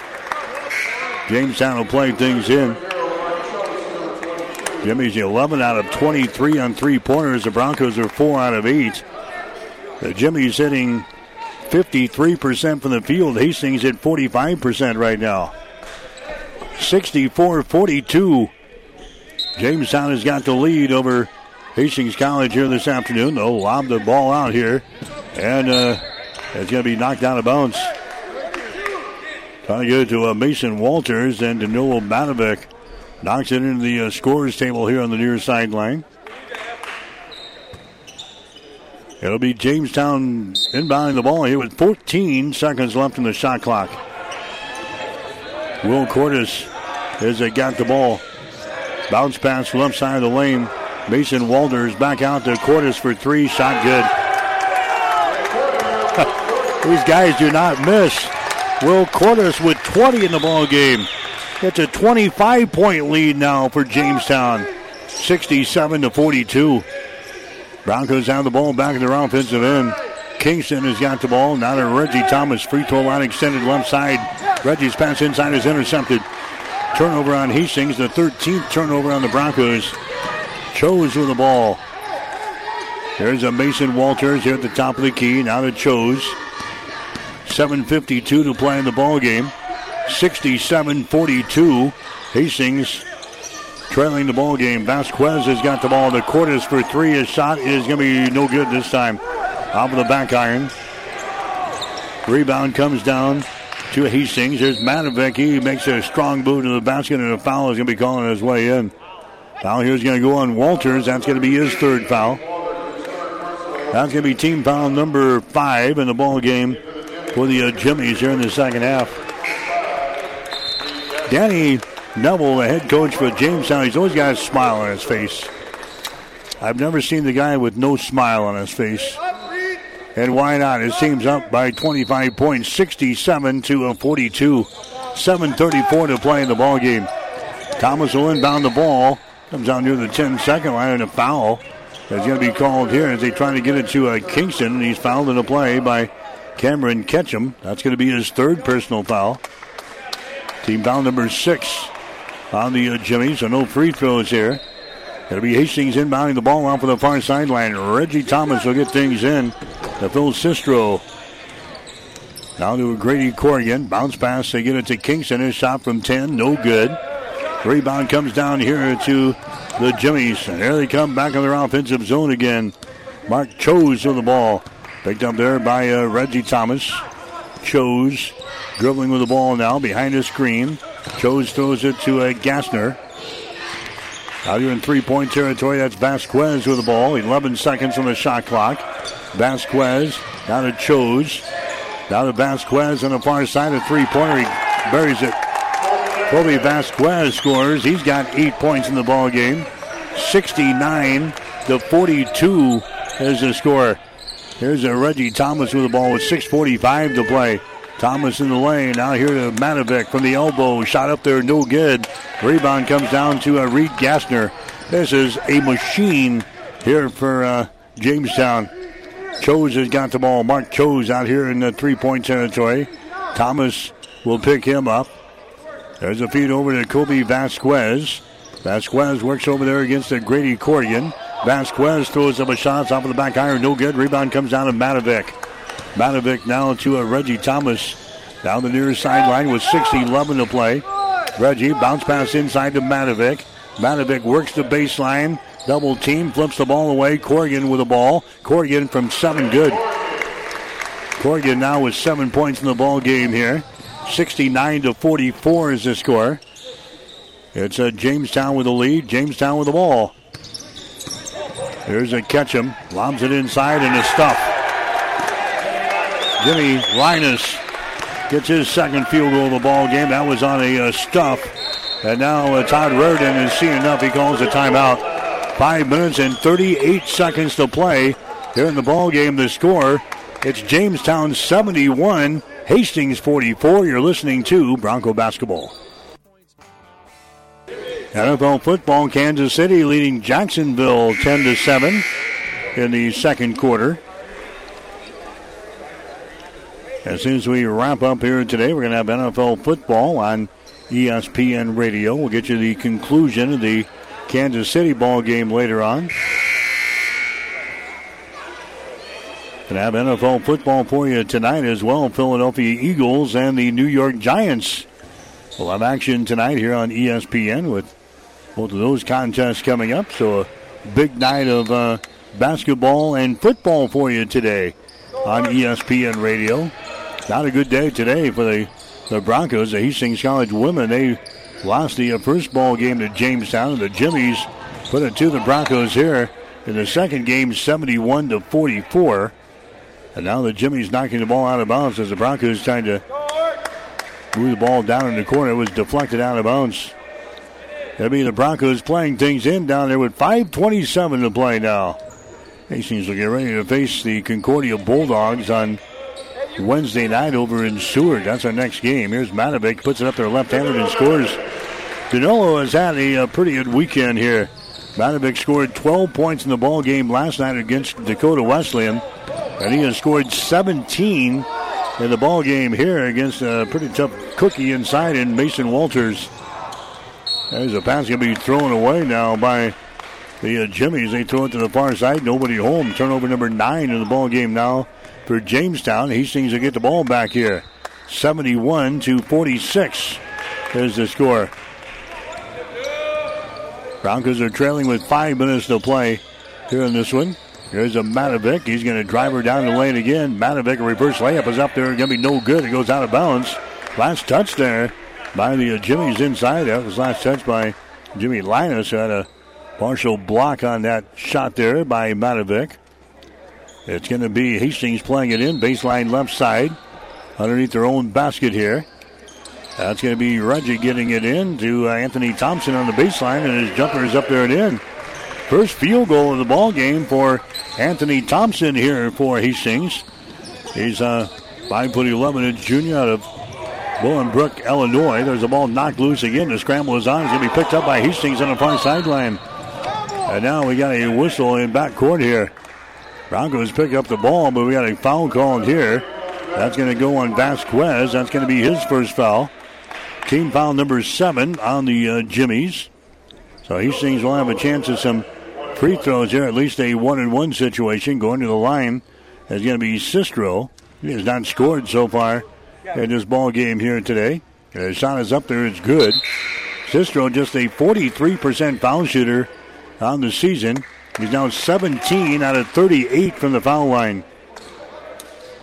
Jamestown will play things in. Jimmy's eleven out of twenty-three on three-pointers. The Broncos are four out of eight. The Jimmy's hitting fifty-three percent from the field. Hastings at forty-five percent right now. sixty-four forty-two. Jamestown has got the lead over Hastings College here this afternoon. They'll lob the ball out here. And uh, it's going to be knocked out of bounds. Trying to go to uh, Mason Walters and Danilo Matović. Knocks it into the uh, scorers table here on the near sideline. It'll be Jamestown inbounding the ball here with fourteen seconds left in the shot clock. Will Cordes has got the ball. Bounce pass left side of the lane. Mason Walters back out to Cordes for three. Shot good. These guys do not miss. Will Cordes with twenty in the ball game. It's a twenty-five point lead now for Jamestown. sixty-seven to forty-two. Broncos have the ball back at their offensive end. Kingston has got the ball. Now to Reggie Thomas. Free throw line extended left side. Reggie's pass inside is intercepted. Turnover on Hastings. The thirteenth turnover on the Broncos. Choze with the ball. There's a Mason Walters here at the top of the key. Now to Choze. seven fifty-two to play in the ballgame. sixty-seven forty-two. Hastings trailing the ballgame. Vasquez has got the ball. The Cordes for three. His shot is going to be no good this time. Off of the back iron. Rebound comes down to Hastings. There's Matović. He makes a strong move to the basket, and a foul is going to be calling his way in. Foul here is going to go on Walters. That's going to be his third foul. That's going to be team foul number five in the ball game for the uh, Jimmies here in the second half. Danny Neville, the head coach for Jamestown, he's always got a smile on his face. I've never seen the guy with no smile on his face. And why not? His team's up by twenty-five points, sixty-seven to forty-two. seven thirty-four to play in the ball game. Thomas will inbound the ball. Comes down near the ten-second line, and a foul is going to be called here as they try to get it to uh, Kingston, and he's fouled in a play by Cameron Ketchum. That's going to be his third personal foul. Team foul number six on the uh, Jimmies, so no free throws here. It'll be Hastings inbounding the ball off of the far sideline. Reggie Thomas will get things in to Phil Sistro. Now to Grady Corrigan. Bounce pass. They get it to Kingston. His shot from ten, no good. Rebound comes down here to the Jimmies. And there they come back on their offensive zone again. Mark Choze on the ball. Picked up there by uh, Reggie Thomas. Choze dribbling with the ball now behind the screen. Choze throws it to uh, Gassner. Out here in three-point territory, that's Vasquez with the ball. eleven seconds on the shot clock. Vasquez down to Choze. Down to Vasquez on the far side. A three-pointer. He buries it. Kobe Vasquez scores. He's got eight points in the ballgame. 69 the forty-two is the score. Here's a Reggie Thomas with the ball with six forty-five to play. Thomas in the lane. Now here to Matović from the elbow. Shot up there, no good. Rebound comes down to uh, Reed Gassner. This is a machine here for uh, Jamestown. Choze has got the ball. Mark Choze out here in the three-point territory. Thomas will pick him up. There's a feed over to Kobe Vasquez. Vasquez works over there against the Grady Corrigan. Vasquez throws up a shot off of the back iron. No good. Rebound comes down to Matović. Matović now to a Reggie Thomas. Down the near sideline with six eleven to play. Reggie bounce pass inside to Matović. Matović works the baseline. Double team. Flips the ball away. Corrigan with the ball. Corrigan from seven. Good. Corrigan now with seven points in the ball game here. sixty-nine to forty-four is the score. It's a Jamestown with the lead. Jamestown with the ball. Here's a Ketchum. Lobs it inside and a stuff. Jimmy Linus gets his second field goal of the ball game. That was on a uh, stuff. And now uh, Todd Raritan is seeing enough. He calls a timeout. Five minutes and thirty-eight seconds to play here in the ball game. The score, it's Jamestown seventy-one, Hastings forty-four. You're listening to Bronco Basketball. N F L football, Kansas City leading Jacksonville ten to seven in the second quarter. As soon as we wrap up here today, we're going to have N F L football on E S P N Radio. We'll get you the conclusion of the Kansas City ball game later on. Going to have N F L football for you tonight as well. Philadelphia Eagles and the New York Giants. We'll have action tonight here on E S P N with both of those contests coming up. So a big night of uh, basketball and football for you today on E S P N Radio. Not a good day today for the, the Broncos. The Hastings College women, they lost the first ball game to Jamestown. And the Jimmies put it to the Broncos here in the second game, seventy-one to forty-four. And now the Jimmies knocking the ball out of bounds as the Broncos trying to move the ball down in the corner. It was deflected out of bounds. That'll be the Broncos playing things in down there with five twenty-seven to play now. Hastings will get ready to face the Concordia Bulldogs on Wednesday night over in Seward. That's our next game. Here's Matović, puts it up there left-handed and scores. Danilo has had a, a pretty good weekend here. Matović scored twelve points in the ball game last night against Dakota Wesleyan, and he has scored seventeen in the ball game here against a pretty tough cookie inside in Mason Walters. There's a pass going to be thrown away now by the uh, Jimmies. They throw it to the far side. Nobody home. Turnover number nine in the ball game now for Jamestown. Hastings will get the ball back here. seventy-one to forty-six is the score. Broncos are trailing with five minutes to play here in this one. Here's a Matović. He's going to drive her down the lane again. Matović, a reverse layup is up there. Going to be no good. It goes out of bounds. Last touch there by the uh, Jimmies inside. That was last touch by Jimmy Linus, who had a partial block on that shot there by Matović. It's going to be Hastings playing it in. Baseline left side. Underneath their own basket here. That's going to be Reggie getting it in to uh, Anthony Thompson on the baseline. And his jumper is up there and in. First field goal of the ball game for Anthony Thompson here for Hastings. He's a five foot eleven inch junior out of Bolingbrook, Illinois. There's a ball knocked loose again. The scramble is on. It's going to be picked up by Hastings on the far sideline. And now we got a whistle in backcourt here. Broncos pick up the ball, but we got a foul called here. That's going to go on Vasquez. That's going to be his first foul. Team foul number seven on the uh, Jimmies. So Hastings will have a chance at some free throws here, at least a one-and-one situation. Going to the line is going to be Sistro. He has not scored so far in this ball game here today. His shot is up there. It's good. Sistro just a forty-three percent foul shooter on the season. He's now seventeen out of thirty-eight from the foul line.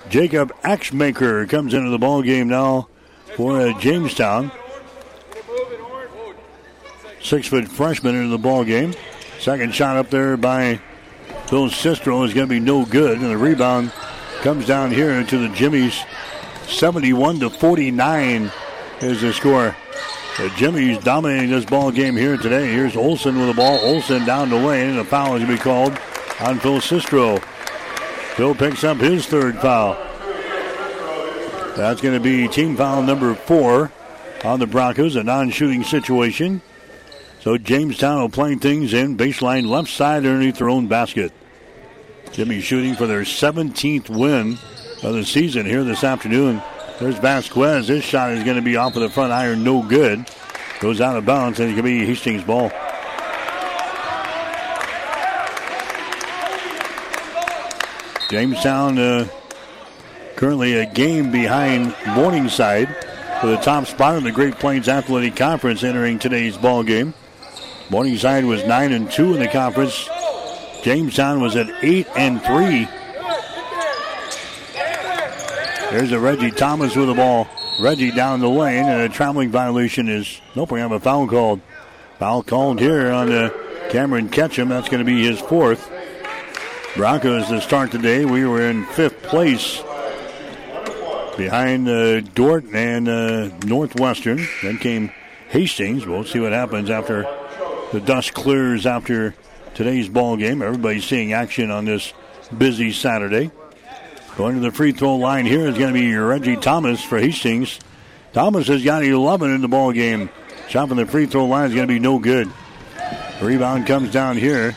Jacob Axmaker comes into the ball game now for uh, Jamestown. Six-foot freshman into the ball game. Second shot up there by Phil Sistro is going to be no good, and the rebound comes down here to the Jimmies. seventy-one to forty-nine is the score. But Jimmy's dominating this ball game here today. Here's Olson with the ball. Olson down the lane, and a foul is going to be called on Phil Sistro. Phil picks up his third foul. That's going to be team foul number four on the Broncos, a non-shooting situation. So Jamestown will play things in baseline left side underneath their own basket. Jimmy shooting for their seventeenth win of the season here this afternoon. There's Vasquez. His shot is going to be off of the front iron. No good. Goes out of bounds, and it can be Hastings' ball. Jamestown uh, currently a game behind Morningside for the top spot in the Great Plains Athletic Conference entering today's ball game. Morningside was nine and two in the conference. Jamestown was at eight and three. There's a Reggie Thomas with the ball. Reggie down the lane, and a traveling violation is, nope, we have a foul called. Foul called here on uh, Cameron Ketchum. That's going to be his fourth. Broncos to start today. We were in fifth place behind uh, Dordt and uh, Northwestern. Then came Hastings. We'll see what happens after the dust clears after today's ball game. Everybody's seeing action on this busy Saturday. Going to the free throw line here is going to be Reggie Thomas for Hastings. Thomas has got eleven in the ball game. Shot from the free throw line is going to be no good. Rebound comes down here.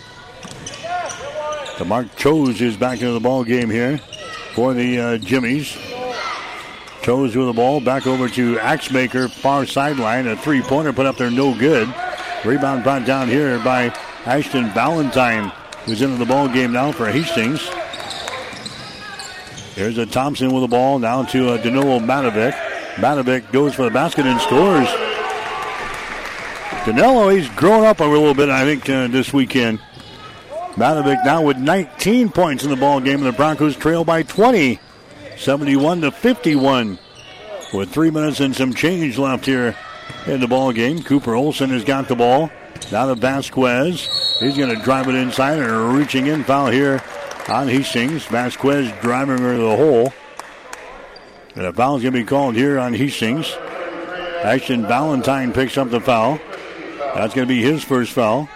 The Mark Choze is back into the ball game here for the uh, Jimmies. Choze with the ball back over to Axemaker, far sideline. A three-pointer put up there, no good. Rebound brought down here by Ashton Valentine, who's into the ball game now for Hastings. There's a Thompson with the ball now to uh, Danilo Matović. Matović goes for the basket and scores. Danilo, he's grown up a little bit, I think, uh, this weekend. Matović now with nineteen points in the ball game, and the Broncos trail by twenty, seventy-one to fifty-one, with three minutes and some change left here in the ball game. Cooper Olson has got the ball. Now to Vasquez. He's going to drive it inside, and a reaching in foul here on Hastings. Vasquez driving her to the hole, and a foul's going to be called here on Hastings. Ashton Valentine picks up the foul. That's going to be his first foul.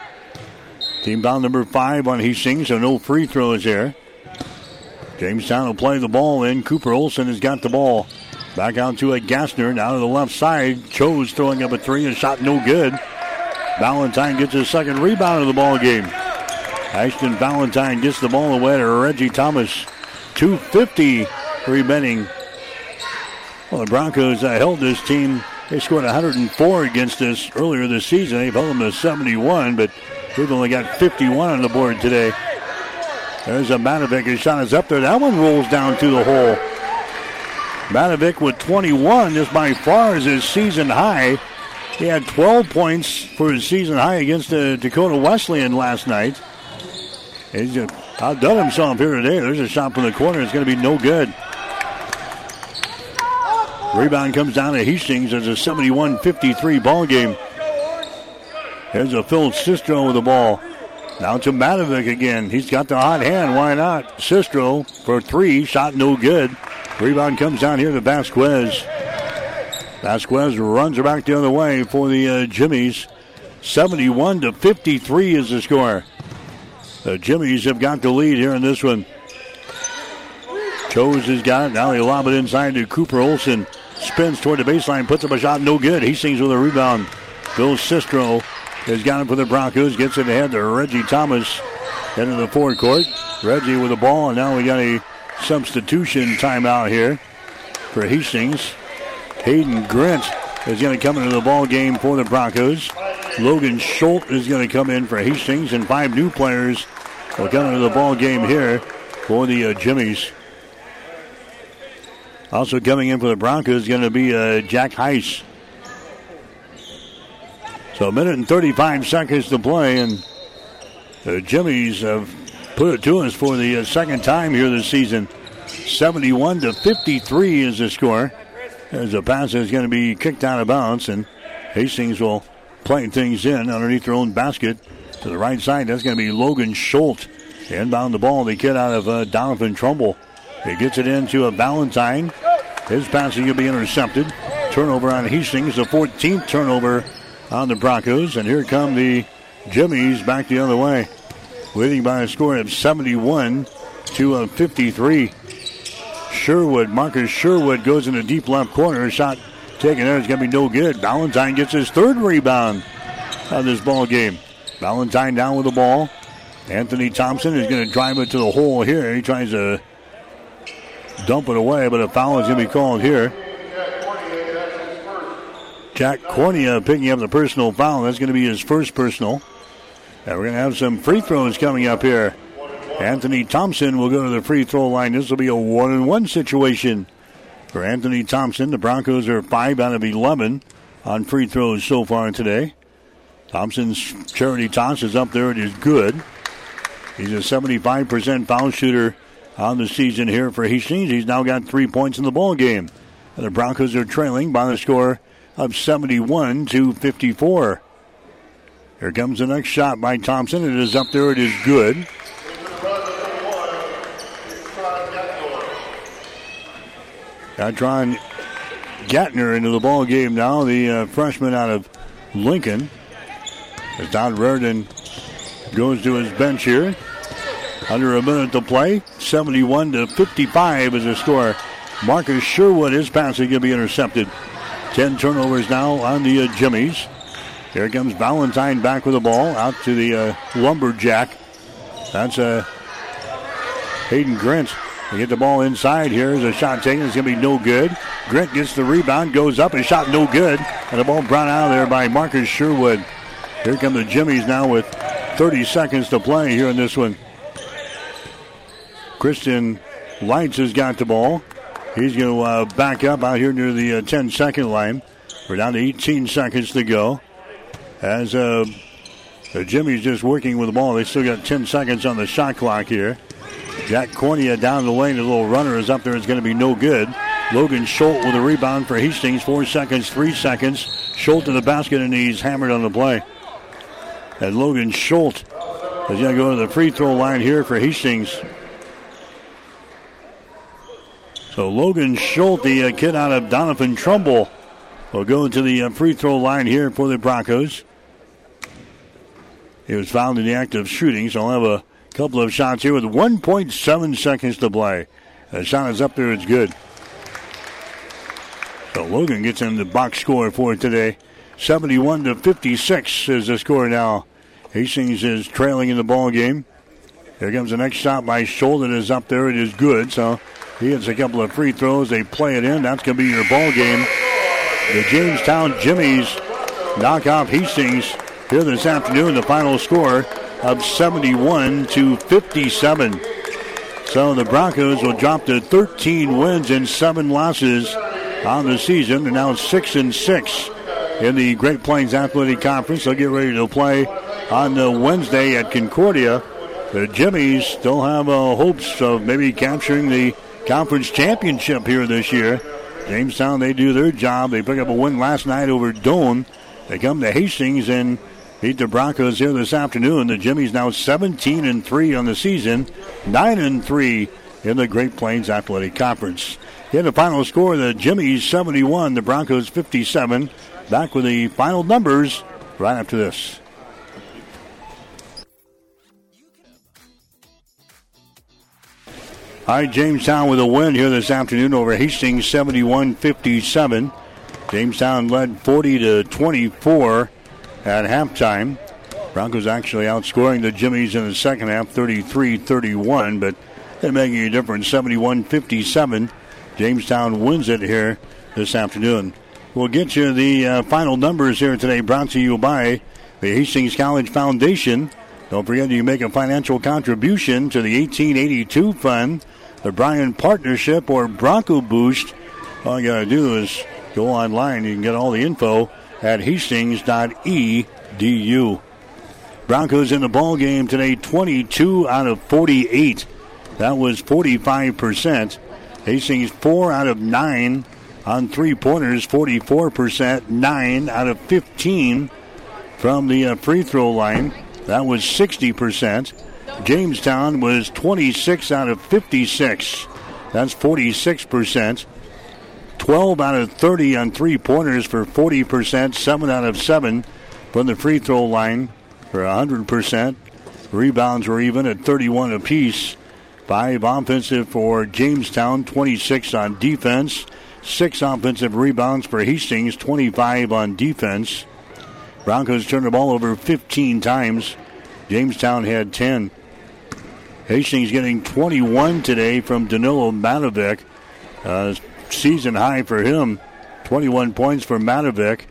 Team foul number five on Hastings, so no free throws there. Jamestown will play the ball in. Cooper Olson has got the ball. Back out to a Gassner. Now to the left side. Choze throwing up a three. A shot no good. Valentine gets his second rebound of the ball game. Ashton Valentine gets the ball away to Reggie Thomas. two fifty remaining. Well, the Broncos uh, held this team. They scored one hundred four against us earlier this season. They've held them to seventy-one, but we've only got fifty-one on the board today. There's a Matović. His shot is up there. That one rolls down through the hole. Matović with twenty-one. This by far is his season high. He had twelve points for his season high against uh, Dakota Wesleyan last night. He's just outdone himself here today. There's a shot from the corner. It's going to be no good. Rebound comes down to Hastings. There's a seventy-one fifty-three ball game. There's a Phil Sistro with the ball. Now to Matović again. He's got the hot hand. Why not? Sistro for three. Shot no good. Rebound comes down here to Vasquez. Vasquez runs back the other way for the uh, Jimmies. seventy-one to fifty-three is the score. The Jimmies have got the lead here in this one. Choze has got it. Now they lob it inside to Cooper Olson. Spins toward the baseline. Puts up a shot. No good. Hastings with a rebound. Bill Sistro has got it for the Broncos. Gets it ahead to Reggie Thomas into the forecourt. Reggie with the ball. And now we got a substitution timeout here for Hastings. Hayden Grint is going to come into the ball game for the Broncos. Logan Schultz is going to come in for Hastings, and five new players will come into the ball game here for the uh, Jimmies. Also coming in for the Broncos is going to be uh, Jack Heiss. So a minute and thirty-five seconds to play, and the Jimmies have put it to us for the uh, second time here this season. seventy-one to fifty-three is the score. As the pass is going to be kicked out of bounds, and Hastings will play things in underneath their own basket to the right side. That's going to be Logan Schultz. Inbound the ball. The kid out of uh, Donovan Trumbull. He gets it into a Valentine. His pass is going to be intercepted. turnover on Hastings, the fourteenth turnover on the Broncos. And here come the Jimmies back the other way, leading by a score of seventy-one to fifty-three. Sherwood, Marcus Sherwood goes in the deep left corner. Shot taken there is going to be no good. Valentine gets his third rebound of this ball game. Valentine down with the ball. Anthony Thompson is going to drive it to the hole here. He tries to dump it away, but a foul is going to be called here. Jack Cornea picking up the personal foul. That's going to be his first personal. And we're going to have some free throws coming up here. Anthony Thompson will go to the free throw line. This will be a one and one situation for Anthony Thompson. The Broncos are five out of eleven on free throws so far today. Thompson's charity toss is up there. It is good. He's a seventy-five percent foul shooter on the season here for Hastings. He's now got three points in the ball game. And the Broncos are trailing by the score of seventy-one to fifty-four. Here comes the next shot by Thompson. It is up there. It is good. Gattron Gattner into the ball game now, the uh, freshman out of Lincoln. As Todd Raritan goes to his bench here. Under a minute to play. seventy-one to fifty-five is the score. Marcus Sherwood, his pass is going to be intercepted. ten turnovers now on the uh, Jimmies. Here comes Valentine back with the ball out to the uh, Lumberjack. That's uh, Hayden Grant. They get the ball inside. Here's a shot taken. It's going to be no good. Grant gets the rebound, goes up, and shot no good. And the ball brought out of there by Marcus Sherwood. Here come the Jimmies now with thirty seconds to play here in this one. Christian Lights has got the ball. He's going to uh, back up out here near the uh, ten-second line. We're down to eighteen seconds to go. As uh, the Jimmies just working with the ball, they still got ten seconds on the shot clock here. Jack Cornea down the lane. The little runner is up there. It's going to be no good. Logan Scholt with a rebound for Hastings. Four seconds, three seconds. Scholt to the basket, and he's hammered on the play. And Logan Scholt is going to go to the free throw line here for Hastings. So Logan Scholt, the kid out of Donovan Trumbull, will go to the free throw line here for the Broncos. He was fouled in the act of shooting, so I'll have a couple of shots here with one point seven seconds to play. The shot is up there. It's good. So Logan gets in the box score for today. seventy-one to fifty-six is the score now. Hastings is trailing in the ball game. Here comes the next shot by Scholt. It is up there. It is good. So he hits a couple of free throws. They play it in. That's going to be your ball game. The Jamestown Jimmies knock off Hastings here this afternoon. The final score of seventy-one to fifty-seven. So the Broncos will drop to thirteen wins and seven losses on the season. They're now six and six in the Great Plains Athletic Conference. They'll get ready to play on Wednesday at Concordia. The Jimmies still have uh, hopes of maybe capturing the conference championship here this year. Jamestown, they do their job. They pick up a win last night over Doane. They come to Hastings and beat the Broncos here this afternoon. The Jimmies now seventeen and three on the season, nine and three in the Great Plains Athletic Conference. In the final score, the Jimmies seventy-one, the Broncos fifty-seven. Back with the final numbers right after this. All right, Jamestown with a win here this afternoon over Hastings, seventy-one fifty-seven. Jamestown led forty to twenty-four. At halftime, Broncos actually outscoring the Jimmies in the second half, thirty-three thirty-one, but they're making a difference, seventy-one fifty-seven. Jamestown wins it here this afternoon. We'll get you the uh, final numbers here today, brought to you by the Hastings College Foundation. Don't forget you make a financial contribution to the eighteen eighty-two Fund, the Bryan Partnership, or Bronco Boost. All you got to do is go online. You can get all the info at hastings dot e d u. Broncos in the ball game today, twenty-two out of forty-eight. That was forty-five percent. Hastings four out of nine on three-pointers, forty-four percent. nine out of fifteen from the uh, free throw line. That was sixty percent. Jamestown was twenty-six out of fifty-six. That's forty-six percent. twelve out of thirty on three-pointers for forty percent, seven out of seven from the free throw line for one hundred percent. Rebounds were even at thirty-one apiece. Five offensive for Jamestown, twenty-six on defense. Six offensive rebounds for Hastings, twenty-five on defense. Broncos turned the ball over fifteen times. Jamestown had ten. Hastings getting twenty-one today from Danilo Matović. Uh, season high for him. twenty-one points for Matović.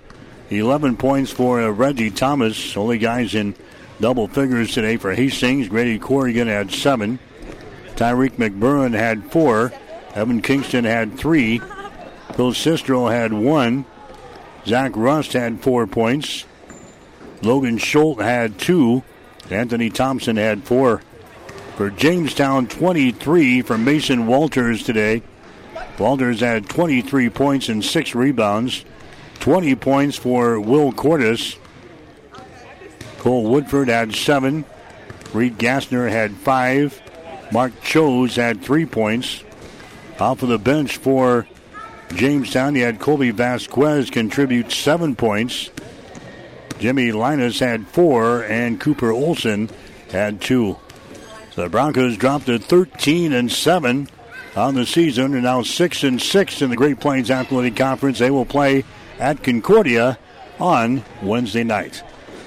eleven points for uh, Reggie Thomas. Only guys in double figures today for Hastings. Grady Corrigan had seven. Tyreek McMurrin had four. Evan Kingston had three. Phil Sistro had one. Zach Rust had four points. Logan Schultz had two. Anthony Thompson had four. For Jamestown, twenty-three for Mason Walters today. Walters had twenty-three points and six rebounds. twenty points for Will Cordes. Cole Woodford had seven. Reed Gassner had five. Mark Choze had three points. Off of the bench for Jamestown, he had Kobe Vasquez contribute seven points. Jimmy Linus had four, and Cooper Olson had two. So the Broncos dropped to thirteen and seven on the season, and now six and six in the Great Plains Athletic Conference. They will play at Concordia on Wednesday night.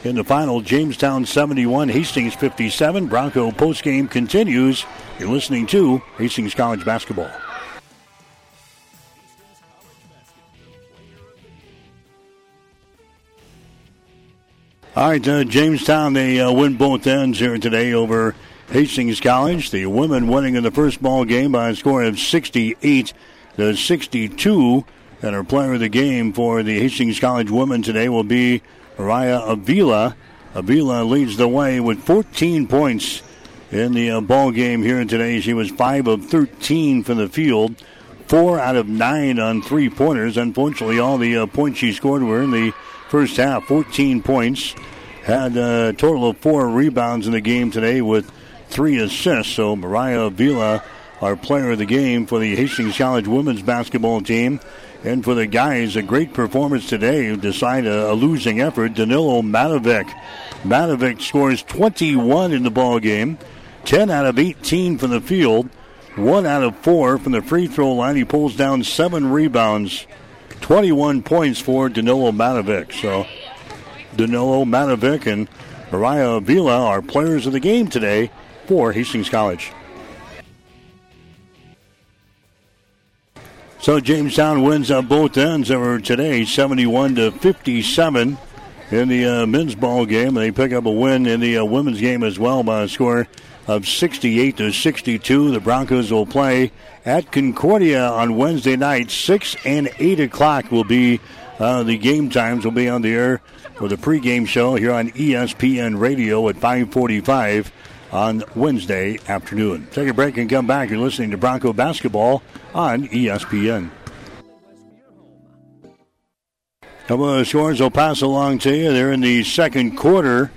In the final, Jamestown seventy-one, Hastings fifty-seven. Bronco postgame continues. You're listening to Hastings College Basketball. All right, uh, Jamestown, they uh, win both ends here today over Hastings College. The women winning in the first ball game by a score of sixty-eight to sixty-two. And our player of the game for the Hastings College women today will be Raya Avila. Avila leads the way with fourteen points in the uh, ball game here today. She was five of thirteen from the field, four out of nine on three-pointers. Unfortunately, all the uh, points she scored were in the first half. fourteen points. Had a total of four rebounds in the game today with three assists. So Mariah Avila, our player of the game for the Hastings College women's basketball team. And for the guys, a great performance today. Decide a, a losing effort. Danilo Matović. Matović scores twenty-one in the ball game, ten out of eighteen from the field, one out of four from the free throw line. He pulls down seven rebounds. twenty-one points for Danilo Matović. So Danilo Matović and Mariah Avila are players of the game today for Hastings College. So Jamestown wins on both ends over today, seventy-one to fifty-seven in the uh, men's ball game. They pick up a win in the uh, women's game as well by a score of sixty-eight to sixty-two. The Broncos will play at Concordia on Wednesday night. six and eight o'clock will be uh, the game times. Will be on the air for the pregame show here on E S P N Radio at five forty-five on Wednesday afternoon. Take a break and come back. You're listening to Bronco Basketball on E S P N. Couple of scores will pass along to you. They're in the second quarter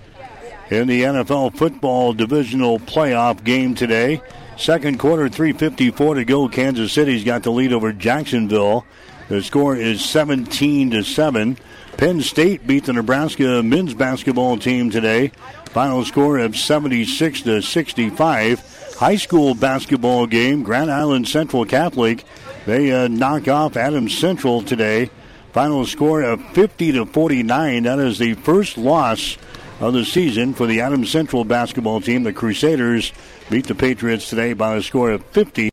in the N F L football divisional playoff game today. Second quarter, three fifty-four to go. Kansas City's got the lead over Jacksonville. The score is seventeen to seven. Penn State beat the Nebraska men's basketball team today. Final score of seventy-six to sixty-five. High school basketball game. Grand Island Central Catholic. They uh, knock off Adams Central today. Final score of fifty to forty-nine. That is the first loss of the season for the Adams Central basketball team. The Crusaders beat the Patriots today by a score of fifty